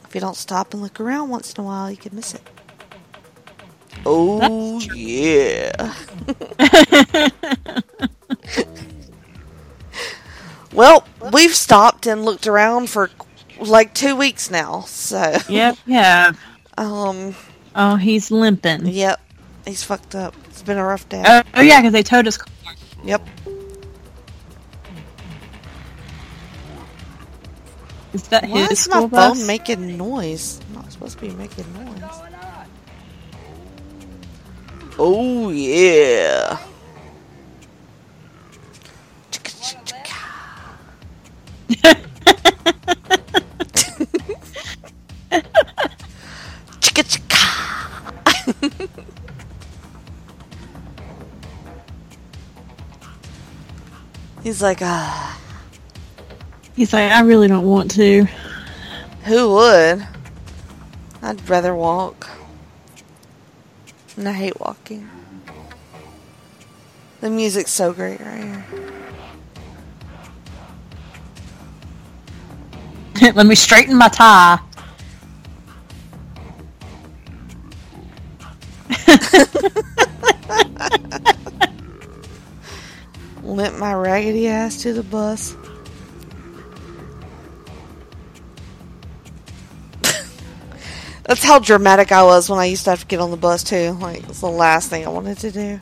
If you don't stop and look around once in a while, you could miss it. Oh, yeah. Well, we've stopped and looked around for like two weeks now, so. Yep, yeah. Um. Oh, he's limping. Yep. He's fucked up. It's been a rough day. Uh, oh, yeah, because they towed his car. Yep. Is that Why his is my phone bus? making noise? I'm not supposed to be making noise. Oh, yeah. Chicka chicka. He's like, ah. He's like, I really don't want to. Who would? I'd rather walk. And I hate walking. The music's so great right here. Let me straighten my tie. Limp my raggedy ass to the bus. That's how dramatic I was when I used to have to get on the bus too. Like, it's the last thing I wanted to do.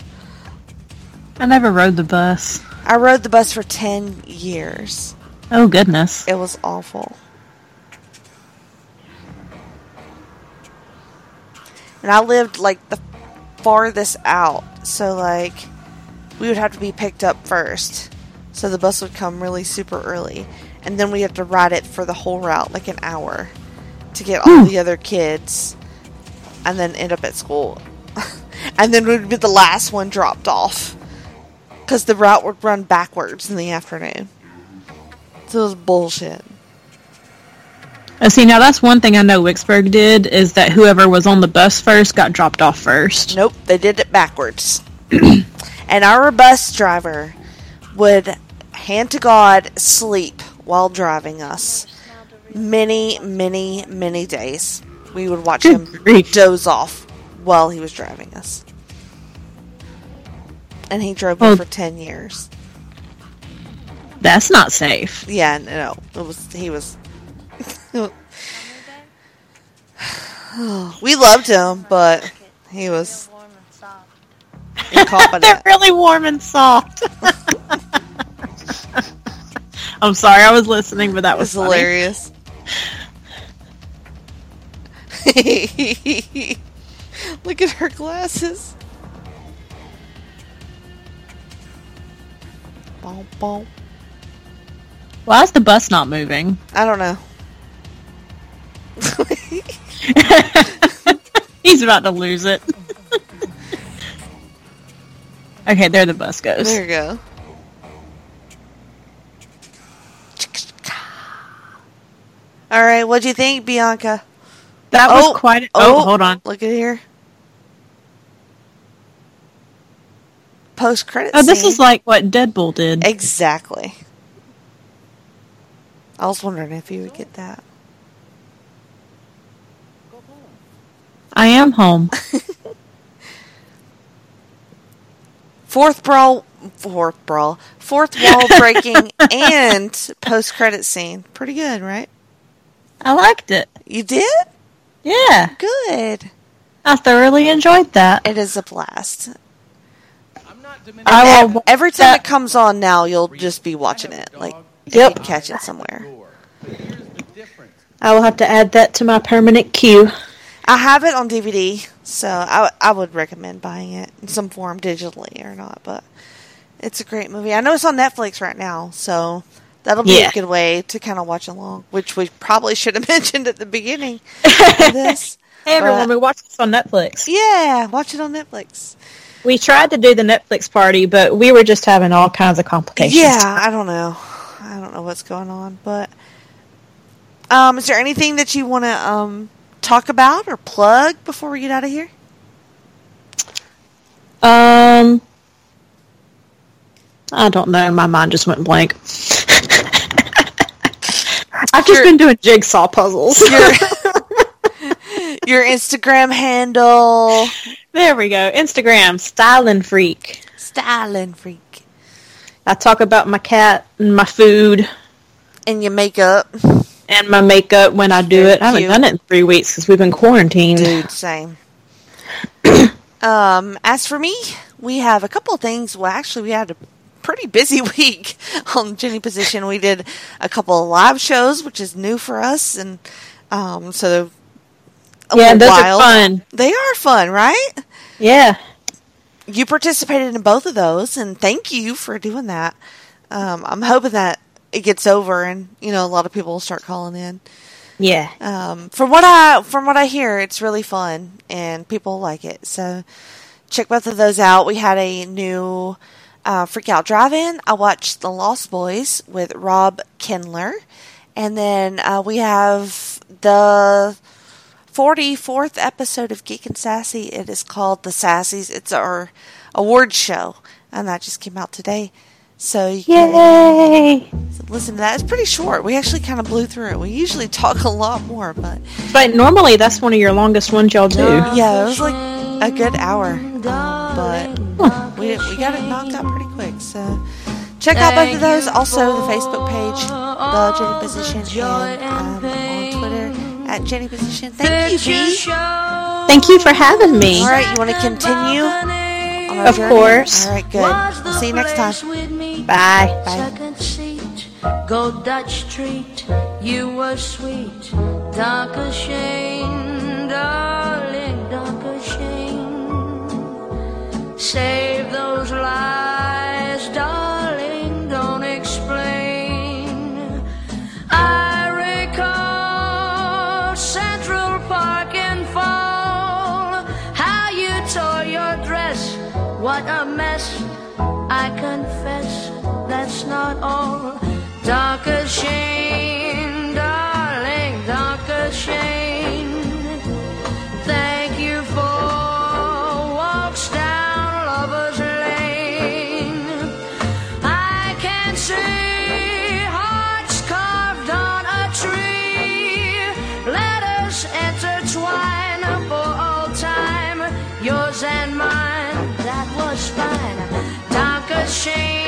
I never rode the bus. I rode the bus for ten years. Oh, goodness. It was awful. And I lived, like, the farthest out. So, like, we would have to be picked up first. So the bus would come really super early. And then we had to ride it for the whole route, like an hour, to get all mm. the other kids. And then end up at school. And then we'd be the last one dropped off. Because the route would run backwards in the afternoon. So it was bullshit. Uh, see, now that's one thing I know Wicksburg did, is that whoever was on the bus first got dropped off first. Nope, they did it backwards. And our bus driver would, hand to God, sleep while driving us. Many, many, many days. We would watch him doze off while he was driving us. And he drove well, me for ten years. That's not safe. Yeah, no. It was, he was... We loved him, but he was incompetent. They're really warm and soft. I'm sorry, I was listening, but that was, was hilarious. Look at her glasses. Bom, bom. Why is the bus not moving? I don't know. He's about to lose it. Okay, there the bus goes. There you go. Alright, what'd you think, Bianca? That oh, was quite... A- oh, oh, hold on. Look at here. Post-credits Oh, this scene. Is like what Deadpool did. Exactly. I was wondering if you would get that. I am home. Fourth brawl, fourth brawl, fourth wall breaking and post-credit scene. Pretty good, right? I liked it. You did? Yeah. Good. I thoroughly enjoyed that. It is a blast. I'm not I will every time that. It comes on now, you'll just be watching it. Like, yep. You can catch it somewhere. I will have to add that to my permanent queue. I have it on D V D, so I, I would recommend buying it in some form, digitally or not, but it's a great movie. I know it's on Netflix right now, so that'll be yeah. a good way to kind of watch along, which we probably should have mentioned at the beginning of this. Hey, everyone, but, we watch this on Netflix. Yeah, watch it on Netflix. We tried to do the Netflix party, but we were just having all kinds of complications. Yeah, I don't know. I don't know what's going on, but um, is there anything that you want to... Um, talk about or plug before we get out of here? Um, I don't know. My mind just went blank. I've your, just been doing jigsaw puzzles. Your, your Instagram handle. There we go. Instagram, Stylin' Freak. Stylin' Freak. I talk about my cat and my food. And your makeup. And my makeup when I do it. I haven't done it in three weeks because we've been quarantined. Dude, same. um, as for me, we have a couple of things. Well, actually, we had a pretty busy week on Jenny Position. We did a couple of live shows, which is new for us. And um, so, yeah, those wild. Are fun. They are fun, right? Yeah. You participated in both of those, and thank you for doing that. Um, I'm hoping that it gets over and, you know, a lot of people will start calling in. Yeah. Um, from what I, from what I hear, it's really fun and people like it. So check both of those out. We had a new, uh, Freak Out Drive-In. I watched The Lost Boys with Rob Kindler. And then, uh, we have the forty-fourth episode of Geek and Sassy. It is called The Sassies. It's our award show. And that just came out today. So you Yay! Can listen to that. It's pretty short. We actually kind of blew through it. We usually talk a lot more, but but normally that's one of your longest ones y'all do. Yeah, it was like a good hour, um, but huh. we we got it knocked out pretty quick. So check out both of those. Also, the Facebook page, the Jenny Position, and um, on Twitter at Jenny Position. Thank you, G. Thank you for having me. All right, you want to continue? Of journey? Course. All right, good. We'll see you next time. Bye. Bye. Gold Dutch treat, you were sweet, darker shame, darling, darker shame. Save those lies, darling, don't explain. I recall Central Park in fall, how you tore your dress, what a mess. I confess, that's not all. Darker shame, darling, darker shame. Thank you for walks down Lover's Lane. I can see hearts carved on a tree. Let us intertwine for all time. Yours and mine, that was fine. Darker shame.